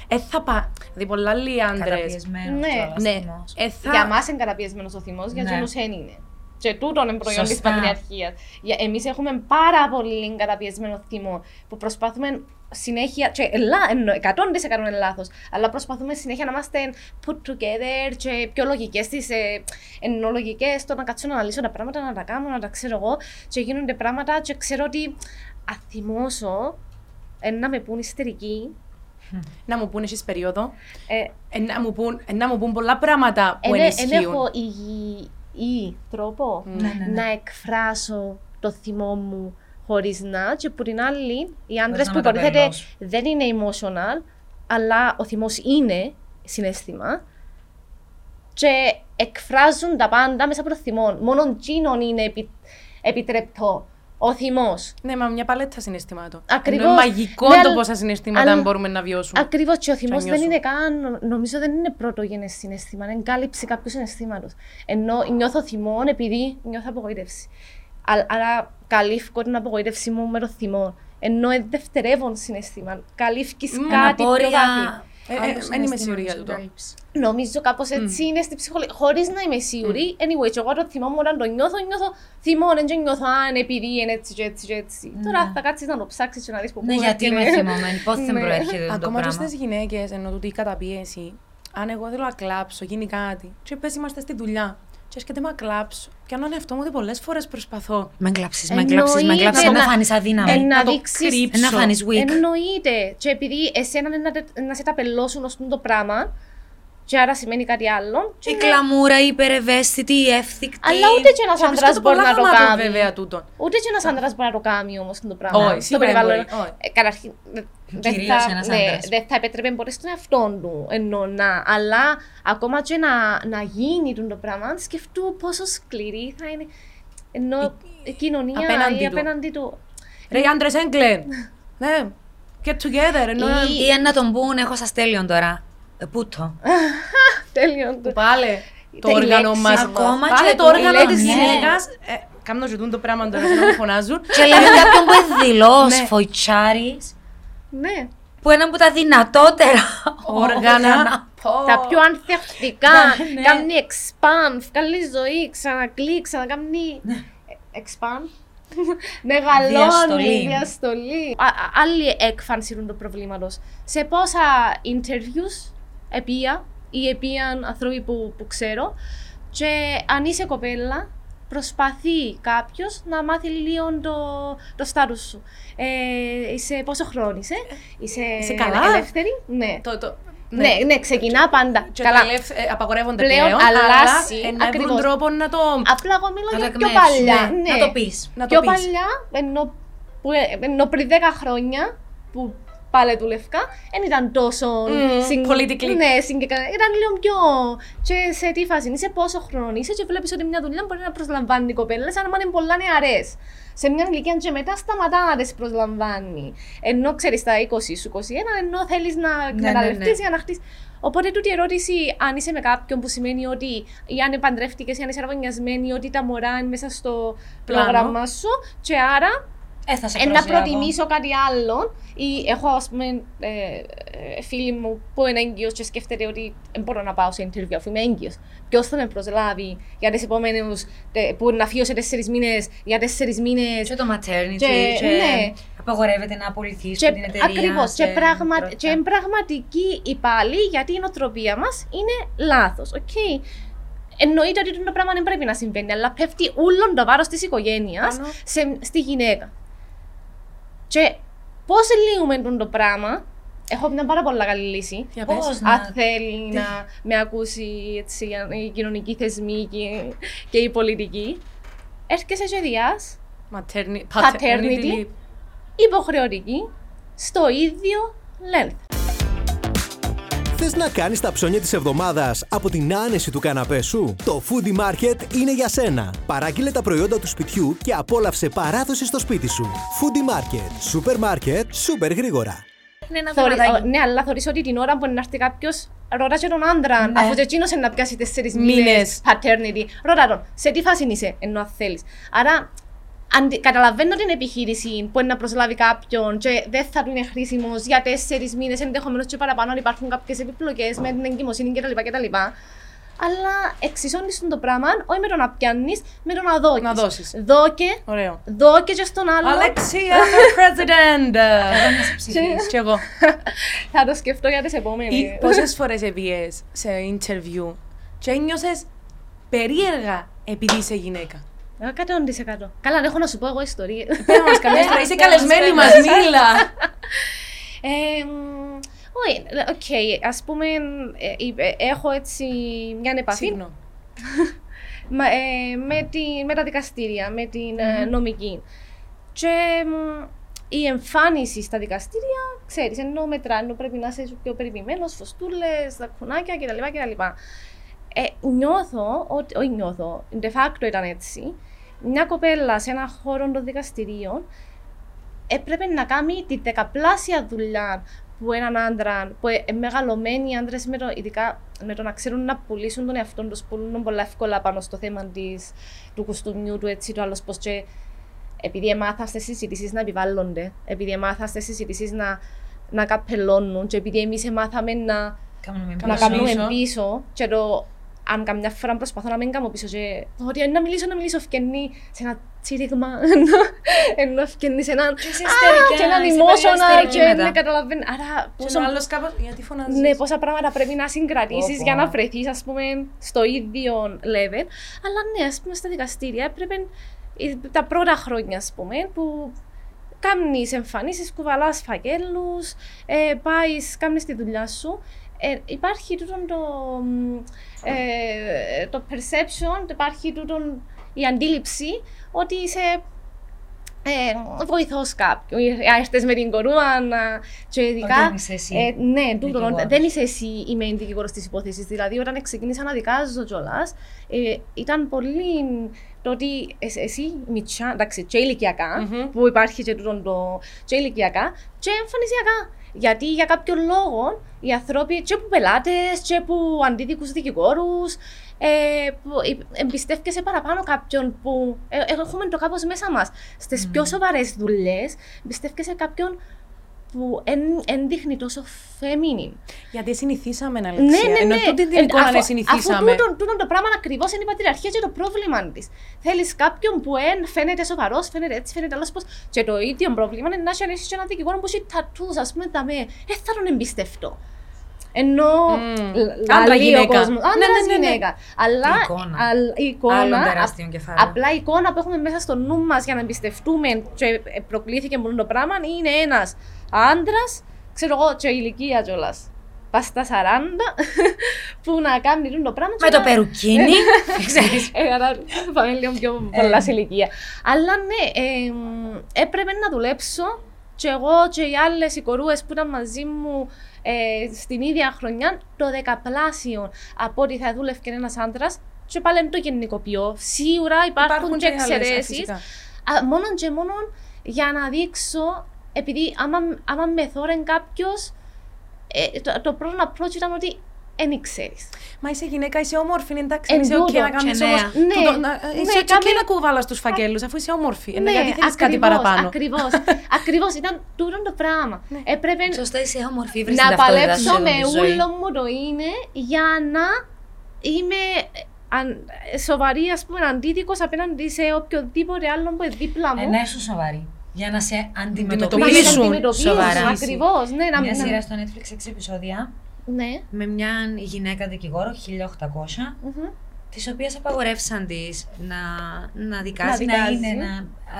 Δηλαδή, πολλά άλλοι άντρες. Για μας είναι καταπιεσμένος ο θυμός, για τους δεν είναι. Και τούτον είναι προϊόν της πατριαρχίας. Εμείς έχουμε πάρα πολύ καταπιεσμένο θυμό που προσπαθούμε συνέχεια. Και 100% είναι λάθος, αλλά προσπαθούμε συνέχεια να είμαστε put together και πιο λογικές στις εννολογικές. Στο να κάτσω να αναλύσω τα πράγματα, να τα κάνω, να τα ξέρω εγώ. Και γίνονται πράγματα και ξέρω ότι αθυμώσω. Να με πουν ιστερική. Να μου πουν εσείς περίοδο. Να μου πουν πολλά πράγματα που ενισχύουν. Δεν έχω υγιή τρόπο να εκφράσω το θυμό μου χωρίς να. Και που την άλλη, οι άντρες που υποτίθεται δεν είναι emotional, αλλά ο θυμός είναι συναίσθημα. Και εκφράζουν τα πάντα μέσα από το θυμό. Μόνον τζίνον είναι επιτρεπτό. Ο θυμός. Ναι, μα μια παλέτα συναισθημάτων. Ακριβώς. Είναι μαγικό το πόσα συναισθήματα μπορούμε να βιώσουμε. Ακριβώς. Και ο θυμός δεν είναι καν, νομίζω δεν είναι πρωτογενές συναίσθημα, είναι κάλυψη κάποιου συναισθήματος. Ενώ νιώθω θυμό επειδή νιώθω απογοήτευση. Άρα καλύφω την απογοήτευση μου με το θυμό. Ενώ δευτερεύον συναισθήμα. Καλύφκεις κάτι πιο βαθύ. Δεν είμαι σίγουρη για τούτο. Νομίζω κάπως έτσι είναι στη ψυχολογία. Χωρίς να είμαι σίγουρη, anyway, εγώ το θυμό μου όταν το νιώθω θυμό, δεν νιώθω αν επειδή είναι έτσι και έτσι και έτσι. Τώρα θα κάτσεις να το ψάξεις και να δεις που είναι. Ναι, γιατί είμαι θυμωμένη, πώς δεν προέρχεται το πράγμα. Ακόμα και στις γυναίκες, ενώ τούτη η καταπίεση, αν εγώ θέλω να κλάψω, γίνει κάτι. Και πες είμαστε στη δουλειά. Και έρχεται με κλάψω. Και αν είναι αυτό μου, ότι πολλές φορές προσπαθώ. Με εγκλάψεις, να φάνεις αδύναμη. Να δείξεις, να φάνεις weak. Εννοείται. Και επειδή εσένα να σε ταπελώσουν ως το πράγμα, και άρα σημαίνει κάτι άλλο. Η κλαμούρα, η υπερευαίσθητη, η εύθυκτη. Αλλά ούτε και ένας άντρας μπορεί να το κάνει. Βέβαια, τούτον. Ούτε και ένας άντρας μπορεί να το κάνει όμως το πράγμα. Στο περιβάλλον. Καταρχήν, δεν θα επέτρεπε ποτέ στον εαυτό του. Αλλά ακόμα και να γίνει το πράγμα, σκεφτού πόσο σκληρή θα είναι η κοινωνία απέναντι του. Ρε άντρες, έγκλε. Ναι, get together. Ή να τον πούν, έχω σας τέλειον τώρα. Πούτο. Τέλειο. Πάλε το όργανο μας. Πάλε το όργανο της γυναίκας. Κάμουν να ζητούν το πράγμα τώρα και να το φωνάζουν. Και λέμε κάποιον που είναι δειλός, φοητσάρης. Ναι. Που είναι από τα δυνατότερα όργανα. Τα πιο ανθεκτικά. Κάμνει εξπάν, βγάλει ζωή, ξανακλεί, ξανακάμνει. Εξπάν. Μεγαλώνει, διαστολή. Άλλη έκφανση του προβλήματος. Σε πόσα interviews επίαν άνθρωποι που ξέρω, και αν είσαι κοπέλα, προσπαθεί κάποιος να μάθει λίγο το στάτους σου. Είσαι πόσο χρόνο είσαι καλά, ελεύθερη. Ναι. Ναι, ξεκινά πάντα. Καλά. Απαγορεύονται πλέον, αλλά ακριβώς τρόπο να το. Απλά εγώ μιλώ για πιο παλιά. Ναι. Να το πεις. Πιο παλιά, ενώ πριν 10 χρόνια που πάλε του Λευκά, δεν ήταν τόσο πολιτική. Ναι, ήταν λίγο πιο. Και σε τι φάση είσαι, πόσο χρόνο είσαι, και βλέπεις ότι μια δουλειά μπορεί να προσλαμβάνει οι κοπέλες, αν είναι πολλά νεαρές. Σε μια ηλικία και μετά σταματά να τις προσλαμβάνει. Ενώ ξέρεις τα 20 σου, 21, ενώ θέλεις να εκμεταλλευτείς για να χτίσεις. Οπότε τούτη η ερώτηση, αν είσαι με κάποιον που σημαίνει ότι ή αν επαντρεύτηκες ή αν είσαι αραβωνιασμένη, ότι τα μωρά είναι μέσα στο πρόγραμμα σου, και άρα να προτιμήσω κάτι άλλο, ή έχω ας πούμε φίλοι μου που είναι έγκυος και σκέφτεται ότι δεν μπορώ να πάω σε interview αφού είμαι έγκυος. Ποιος θα με προσλάβει για τις επόμενες, που να φύγω σε 4 μήνες, για 4 μήνες. Και το maternity, και ναι, απαγορεύεται να απολυθείς και την εταιρεία. Ακριβώς. Και πραγματική υπάλληλοι, γιατί η νοοτροπία μας είναι λάθος. Okay. Εννοείται ότι το πράγμα δεν πρέπει να συμβαίνει, αλλά πέφτει όλο το βάρος της οικογένειας στη γυναίκα. Και πώς λύουμε το πράγμα? Έχω μια πάρα πολύ καλή λύση. Αν θέλει να με ακούσει έτσι, οι κοινωνικοί θεσμοί και οι πολιτικοί, έρχεσαι σε διάς paternity υποχρεωτική στο ίδιο length. Θες να κάνεις τα ψώνια της εβδομάδας από την άνεση του καναπέ σου? Το Foodie Market είναι για σένα. Παράγγειλε τα προϊόντα του σπιτιού και απόλαυσε παράδοση στο σπίτι σου. Foodie Market. Σούπερ μάρκετ, σούπερ γρήγορα. Ναι, αλλά θεωρείς ότι την ώρα που να έρθει κάποιος, ρώτα και τον άντρα, αφού εκείνος να πιάσει 4 μήνες paternity. Ρώτα τον, σε τι φάση είσαι, ενώ αν θέλεις. Άρα, καταλαβαίνω την επιχείρηση που είναι να προσλάβει κάποιον και δεν θα του είναι χρήσιμος για 4 μήνες, ενδεχομένως και παραπάνω, αν υπάρχουν κάποιες επιπλοκές με την εγκυμοσύνη κτλ. Αλλά εξισώνεις το πράγμα, όχι με το να πιάνεις, με το να δώκεις. Να δώσεις. Δώκε και στον άλλον. Αλεξία, president! Θα με ψηφίσεις κι εγώ. Θα το σκεφτώ για τις επόμενες. Πόσες φορές έβγες σε interview και ένιωσες περίεργα επειδή είσαι γυναίκα? 100%. Καλά, δεν έχω να σου πω εγώ ιστορίες. Πέρα μας καμιά ιστορία, είσαι καλεσμένη μας, μίλα! Όχι, οκ, ας πούμε, έχω έτσι μια επαφή με τα δικαστήρια, με την νομική. Και η εμφάνιση στα δικαστήρια, ξέρεις, ενώ μετράνω, πρέπει να είσαι πιο περιποιημένος, φωστούλες, δακουνάκια κτλ. Νιώθω, όχι νιώθω, de facto ήταν έτσι, μια κοπέλα σε έναν χώρο των δικαστηρίων έπρεπε να κάνει τη δεκαπλάσια δουλειά που έναν άντρα, που μεγαλωμένοι άντρες, ειδικά με το να ξέρουν να πουλήσουν τον εαυτό τους, πουλούν πολύ εύκολα πάνω στο θέμα του κουστούμιου, του έτσι, του άλλος πως και επειδή εμάθα στις συζητήσεις να επιβάλλονται, επειδή εμάθα στις συζητήσεις να καπελώνουν και επειδή εμείς εμάθαμε να κάνουμε πίσω και το αν καμιά φορά προσπαθώ να μην κάνω πίσω και ότι να μιλήσω ευκαινή σε ένα τσίριγμα, ενώ ευκαινή σε έναν emotional και δεν καταλαβαίνω. Άρα πόσα πράγματα πρέπει να συγκρατήσεις για να βρεθείς ας πούμε στο ίδιο level. Αλλά ναι, ας πούμε στα δικαστήρια έπρεπε τα πρώτα χρόνια ας πούμε που κάνεις εμφανίσεις, κουβαλάς φακέλους, πάεις, κάνεις τη δουλειά σου. Υπάρχει τούτον το perception, υπάρχει τούτον η αντίληψη ότι είσαι βοηθός κάποιου. Έρθες με την κορούα και ειδικά. Δεν είσαι εσύ. Ναι, τούτον. Δεν είσαι εσύ η main δικηγόρος της υπόθεσης. Δηλαδή, όταν ξεκίνησα να δικάζω κιόλας, ήταν πολύ το ότι εσύ μητσιά, εντάξει, και ηλικιακά, που υπάρχει και τούτον το και ηλικιακά, και εμφανισιακά. Γιατί για κάποιον λόγο οι άνθρωποι, και που πελάτες, και που αντίδικους δικηγόρους, εμπιστεύκεσαι παραπάνω κάποιον που έχουμε το κάπως μέσα μας. Στις πιο σοβαρές δουλειές, εμπιστεύκεσαι κάποιον που δεν δείχνει τόσο feminine. Γιατί συνηθίσαμε να λέξουμε. Ναι, ναι, ναι. Ενώ τούτη την εικόνα δεν συνηθίσαμε. Αφού τούτον το πράγμα ακριβώς είναι η πατριαρχία και το πρόβλημα της. Θέλεις κάποιον που φαίνεται σοβαρός, φαίνεται έτσι, φαίνεται άλλος πως. Και το ίδιο πρόβλημα είναι να έχεις και έναν δικηγόρο που έχει tattoos, ας πούμε, τα με. Θα τον εμπιστευτώ. Ενώ. Άντρα-γυναίκα. Άντρα-γυναίκα. Αλλά η εικόνα. Απλά η εικόνα που έχουμε μέσα στο νου μας για να εμπιστευτούμε και προκλήθηκε μόνο το πράγμα είναι ένας άντρας, ξέρω εγώ, και ηλικία κιόλας. Πας στα 40, που να κάνει το πράγμα. Με το περουκίνι. Πάμε λίγο πιο πολλά σε ηλικία. Αλλά ναι, έπρεπε να δουλέψω και εγώ και οι άλλες οι κορούες που ήταν μαζί μου στην ίδια χρονιά το δεκαπλάσιο από ό,τι θα δούλευε ένας άντρας. Και πάλι το γενικοποιώ. Σίγουρα υπάρχουν και εξαιρέσεις. Μόνον και μόνον για να δείξω. Επειδή άμα με θόρεν κάποιος, το πρώτο approach ήταν ότι δεν ξέρεις. Μα είσαι γυναίκα, είσαι όμορφη, εντάξει, είσαι ok να κάνεις όμως... Είσαι ok να κουβάλας τους φακέλους, αφού είσαι όμορφη, γιατί θέλεις κάτι παραπάνω. Ακριβώς, ήταν τούτο το πράγμα. Σωστά, είσαι όμορφη, βρίσκεται να παλέψω με όλο μου το είναι για να είμαι σοβαρή, ας πούμε, αντίδικος απέναντι σε οποιοδήποτε άλλο που είναι δίπλα μου. Να είσαι σοβαρή. Για να σε αντιμετωπίσουν σοβαρά. Ακριβώς, ναι. Μια σειρά στο Netflix 6 επεισόδια. Ναι. Με μια γυναίκα δικηγόρο, 1800, της οποίας απαγορεύσαν της να δικάζει, να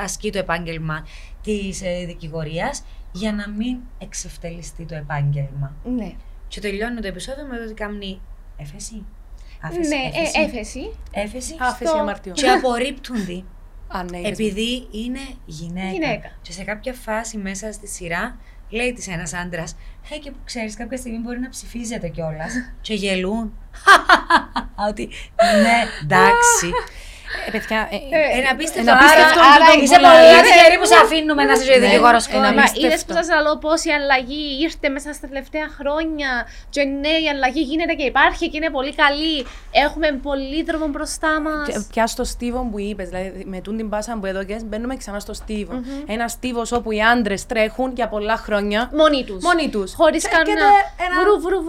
ασκεί το επάγγελμα της δικηγορίας, για να μην εξευτελιστεί το επάγγελμα. Ναι. Και τελειώνει το επεισόδιο με το ότι κάνει έφεση. Έφεση. Άφεση αμαρτιών. Και απορρίπτουν. Επειδή είναι γυναίκα. Και σε κάποια φάση μέσα στη σειρά λέει της ένας άντρας, και που ξέρεις, κάποια στιγμή μπορεί να ψηφίζεται κιόλας. Και γελούν. Ότι ναι, εντάξει. Παιδιά, ένα απίστευτο αυτό. Είσαι πολύ τυχερή που σε αφήνουμε να σε ζωή δικηγόρος. Είδες που σας λέω πως η αλλαγή ήρθε μέσα στα τελευταία χρόνια. Και ναι, η αλλαγή γίνεται και υπάρχει και είναι πολύ καλή. Έχουμε πολύ δρόμο μπροστά μας. Πια στο στίβο που είπες, δηλαδή με τούν την πάσα που έδωκες, μπαίνουμε ξανά στο στίβο. Ένα στίβο όπου οι άντρες τρέχουν για πολλά χρόνια. Μόνοι τους. Χωρίς κανένα.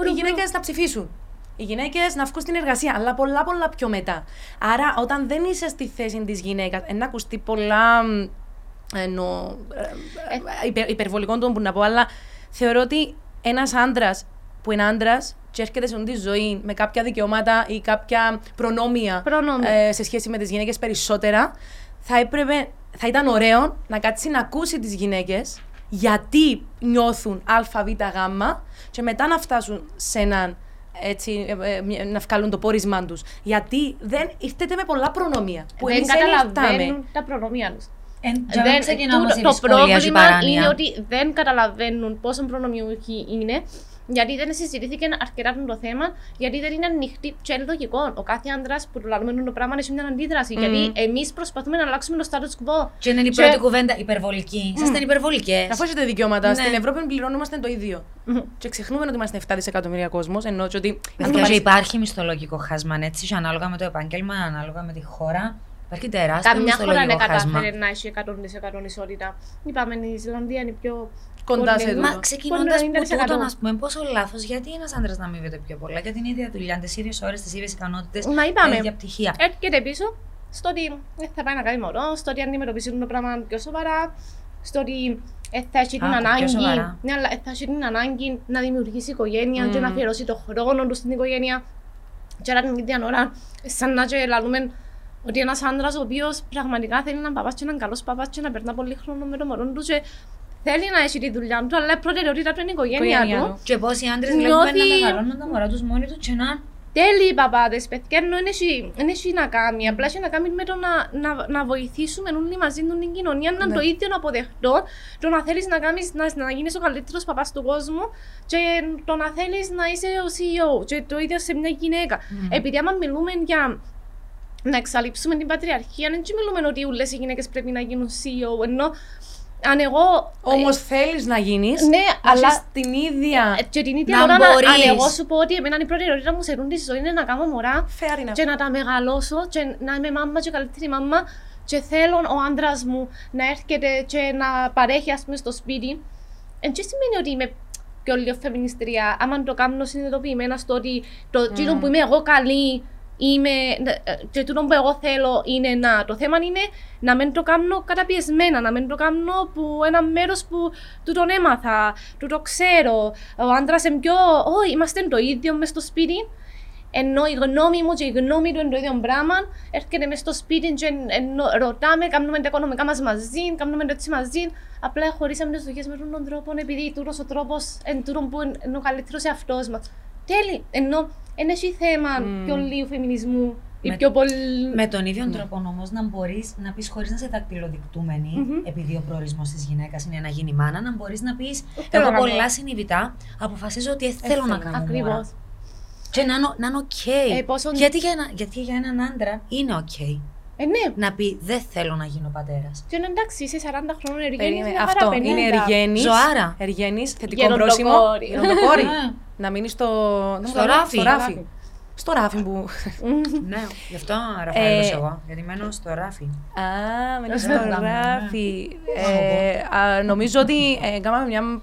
Οι γυναίκες να ψηφίσουν. Οι γυναίκες να βγουν στην εργασία, αλλά πολλά πιο μετά. Άρα, όταν δεν είσαι στη θέση της γυναίκας, να ακουστεί πολλά. Υπερβολικό το που να πω, αλλά θεωρώ ότι ένας άντρας που είναι άντρας και έρχεται σε αυτή τη ζωή με κάποια δικαιώματα ή κάποια προνόμια σε σχέση με τις γυναίκες περισσότερα, θα ήταν ωραίο να κάτσει να ακούσει τις γυναίκες γιατί νιώθουν α, β, γ, και μετά να φτάσουν σε έναν. Έτσι, να βγάλουν το πόρισμά τους. Γιατί δεν ήρθετε με πολλά προνομία. Που δεν καταλαβαίνουν τα προνομία τους. Το πρόβλημα είναι ότι δεν καταλαβαίνουν πόσο προνομιούχοι είναι, γιατί δεν συζητήθηκε αρκετά το θέμα, γιατί δεν είναι ανοιχτή. Και είναι λογικό. Ο κάθε άντρας που το λαλούμε το πράγμα έχει μια αντίδραση. Γιατί εμείς προσπαθούμε να αλλάξουμε το status quo. Και είναι η πρώτη κουβέντα υπερβολική. Ήσασταν υπερβολικές. Αφού έχετε δικαιώματα, στην Ευρώπη πληρώνομαστε το ίδιο. Και ξεχνούμε ότι είμαστε 7 δισεκατομμύρια κόσμος. Ενώ ότι. Υπάρχει μισθολογικό χάσμα, έτσι, ανάλογα με το επάγγελμα, ανάλογα με τη χώρα. Υπάρχει τεράστιο μισθολογικό χάσμα. Καμιά χώρα δεν κατάφερε να έχει 100% ισότητα. Είπαμε, η Ισλανδία είναι πιο. Κοντά σε εδώ. Μα ξεκινώντας από τούτον, ας πούμε, πόσο λάθος, γιατί ένας άντρας να αμείβεται πιο πολλά, για την ίδια δουλειά, τις ίδιες ώρες, τις ίδιες ικανότητες, την ίδια πτυχία. Έρχεται πίσω στο ότι θα πάει να κάνει μωρό, στο ότι αντιμετωπίζουν το πράγμα πιο σοβαρά, στο ότι θα έχει την ανάγκη να δημιουργήσει οικογένεια και να αφιερώσει το χρόνο του στην οικογένεια. Και άρα την ίδια ώρα, σαν να λαλούμε ότι ένας άντρας ο οποίος πραγματικά θέλει έναν παπάς και έναν καλός παπάς και να περνά πολύ χρόνο με το μωρό του. Θέλει να έχει τη δουλειά του, αλλά η προτεραιότητα του είναι η οικογένεια του. Και πόσοι άντρες βλέπουμε να μεγαλώνουν τα μωρά τους μόνοι τους και να... Τέλειοι παπάδες, παιδιά, δεν έχει να κάνει. Απλά έχει να κάνει με το να βοηθήσουμε όλοι μαζί την κοινωνία, να είναι το ίδιο να αποδεχτώ, το να θέλεις να γίνεις ο καλύτερος παπάς του κόσμου και το να θέλεις να είσαι ο CEO και το ίδιο σε μια γυναίκα. Επειδή άμα μιλούμε για... να εξαλείψουμε την πατριαρχία, δεν μιλούμε ότι όλες οι γυναίκες πρέπει να γίνουν CEO, ενώ αν εγώ. Όμως θέλεις να γίνεις. Ναι, αλλά την ίδια. Και την ίδια ώρα αν εγώ σου πω ότι εμένα η προτεραιότητα μου σε ρούν τη ζωή είναι να κάνω μωρά. Και να τα μεγαλώσω, και να είμαι μάμα, και καλύτερη μάμα. Και θέλω ο άντρας μου να έρχεται και να παρέχει, ας πούμε, στο σπίτι. Εν τι σημαίνει ότι είμαι πιο λίγο φεμινιστρία, άμα το κάνω συνειδητοποιημένα στο ότι το κοινό που είμαι εγώ καλή. Και τούτο που εγώ θέλω είναι να. Το θέμα είναι να μην το κάνω καταπιεσμένα, να μην το κάνω που ένα μέρος που του τον έμαθα, του το ξέρω. Ο άντρας είναι πιο. Όχι, είμαστε το ίδιο μες στο σπίτι. Ενώ η γνώμη μου και η γνώμη του είναι το ίδιο πράγμα. Έρχεται μες στο σπίτι, και ρωτάμε, κάνουμε τα οικονομικά μας μαζί, κάνουμε το έτσι μαζί. Απλά χωρίσαμε τις δουλειές με τον τρόπο, επειδή τούτος ο τρόπος είναι ο καλύτερος εαυτός μας. Τέλει, ενώ έχει θέμα πιο λίγο φεμινισμού ή πιο πολύ... Με τον ίδιο τρόπο όμως να μπορείς να πεις χωρίς να είσαι δακτυλοδεικτούμενη, επειδή ο προορισμός της γυναίκας είναι να γίνει μάνα, να μπορείς να πεις εγώ πολλά συνειδητά αποφασίζω ότι θέλω να κάνω μωρά. Και να είναι ok. Γιατί για έναν άντρα είναι ok. Να πει δεν θέλω να γίνω πατέρας. Και εντάξει, είσαι 40 χρόνων εργένης, είναι 50. Αυτό, είναι εργένης, θετικό πρόσημο. Να μείνει στο ράφι. Στο ράφι που. Ναι, γι' αυτό Ραφαέλος εγώ, γιατί μένω στο ράφι. Α, μένω στο ράφι. Νομίζω ότι κάναμε μια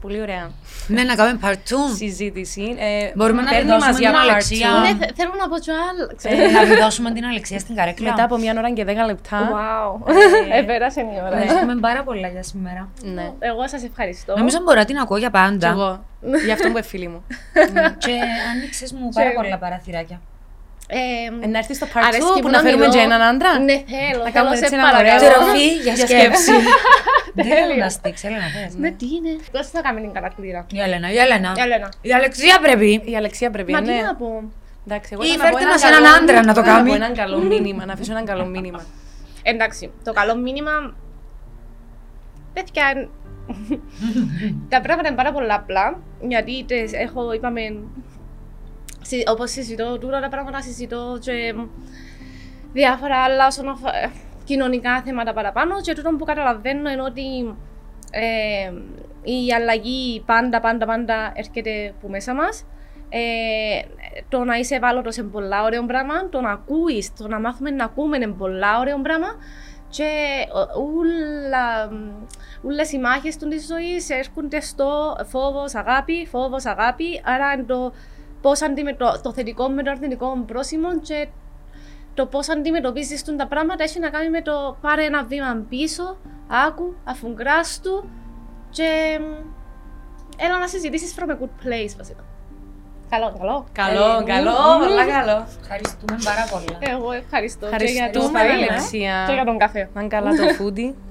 πολύ ωραία. Ναι, να κάνουμε part 2 συζήτηση. Μπορούμε να τη δώσουμε την Αλεξία. Ναι, θέλουμε να πω τσουάλ. Να τη δώσουμε την Αλεξία στην καρέκλα. Μετά από 1 ώρα και 10 λεπτά. Wow. Πέρασε η ώρα. Ευχαριστούμε πάρα πολλά για σήμερα. Εγώ σας ευχαριστώ. Νομίζω μπορώ να την ακούω για πάντα. Γι' αυτό που φίλη μου. Και άνοιξες μου πάρα πολλά παραθυράκια. Να έρθεις στο part 2 που να φέρουμε και έναν άντρα. Ναι, θέλω. Να κάνουμε έτσι ένα ωραίο τροφή για σκέψη. Δεν θέλω να στήξω, Έλενα, θες. Ναι, τι είναι. Πώς θα κάνουμε την κατακτήρα. Η Έλενα. Η Αλεξία πρέπει, ναι. Μα τι να πω. Ή φέρτε μας έναν άντρα να το κάνουμε. Να αφήσω έναν καλό μήνυμα. Εντάξει, το καλό μήνυμα... Παιδιά... Τα πράγματα είναι πάρα πολλά απλά, γιατί έχω, είπαμε... Όπως συζητώ, τούτα τα πράγματα συζητώ και διάφορα άλλα κοινωνικά θέματα παραπάνω και τούτο που καταλαβαίνω είναι ότι η αλλαγή πάντα έρχεται που μέσα μας. Το να είσαι ευάλωτος είναι πολλά ωραίο πράγμα, το να ακούεις, το να μάθουμε να ακούμε είναι πολλά ωραίο πράγμα και όλες οι μάχες της ζωής έρχονται στο φόβος, αγάπη, άρα είναι το θετικό με το αρνητικό πρόσημο και το πώς αντιμετωπίζεις τα πράγματα έχει να κάνει με το πάρε ένα βήμα πίσω, άκου, αφουγκράστου και έλα να συζητήσεις from a good place βασικά. Καλό. Ευχαριστούμε πάρα πολύ. Εγώ ευχαριστώ και για την παρέα και για τον καφέ. Αν καλά το foodie.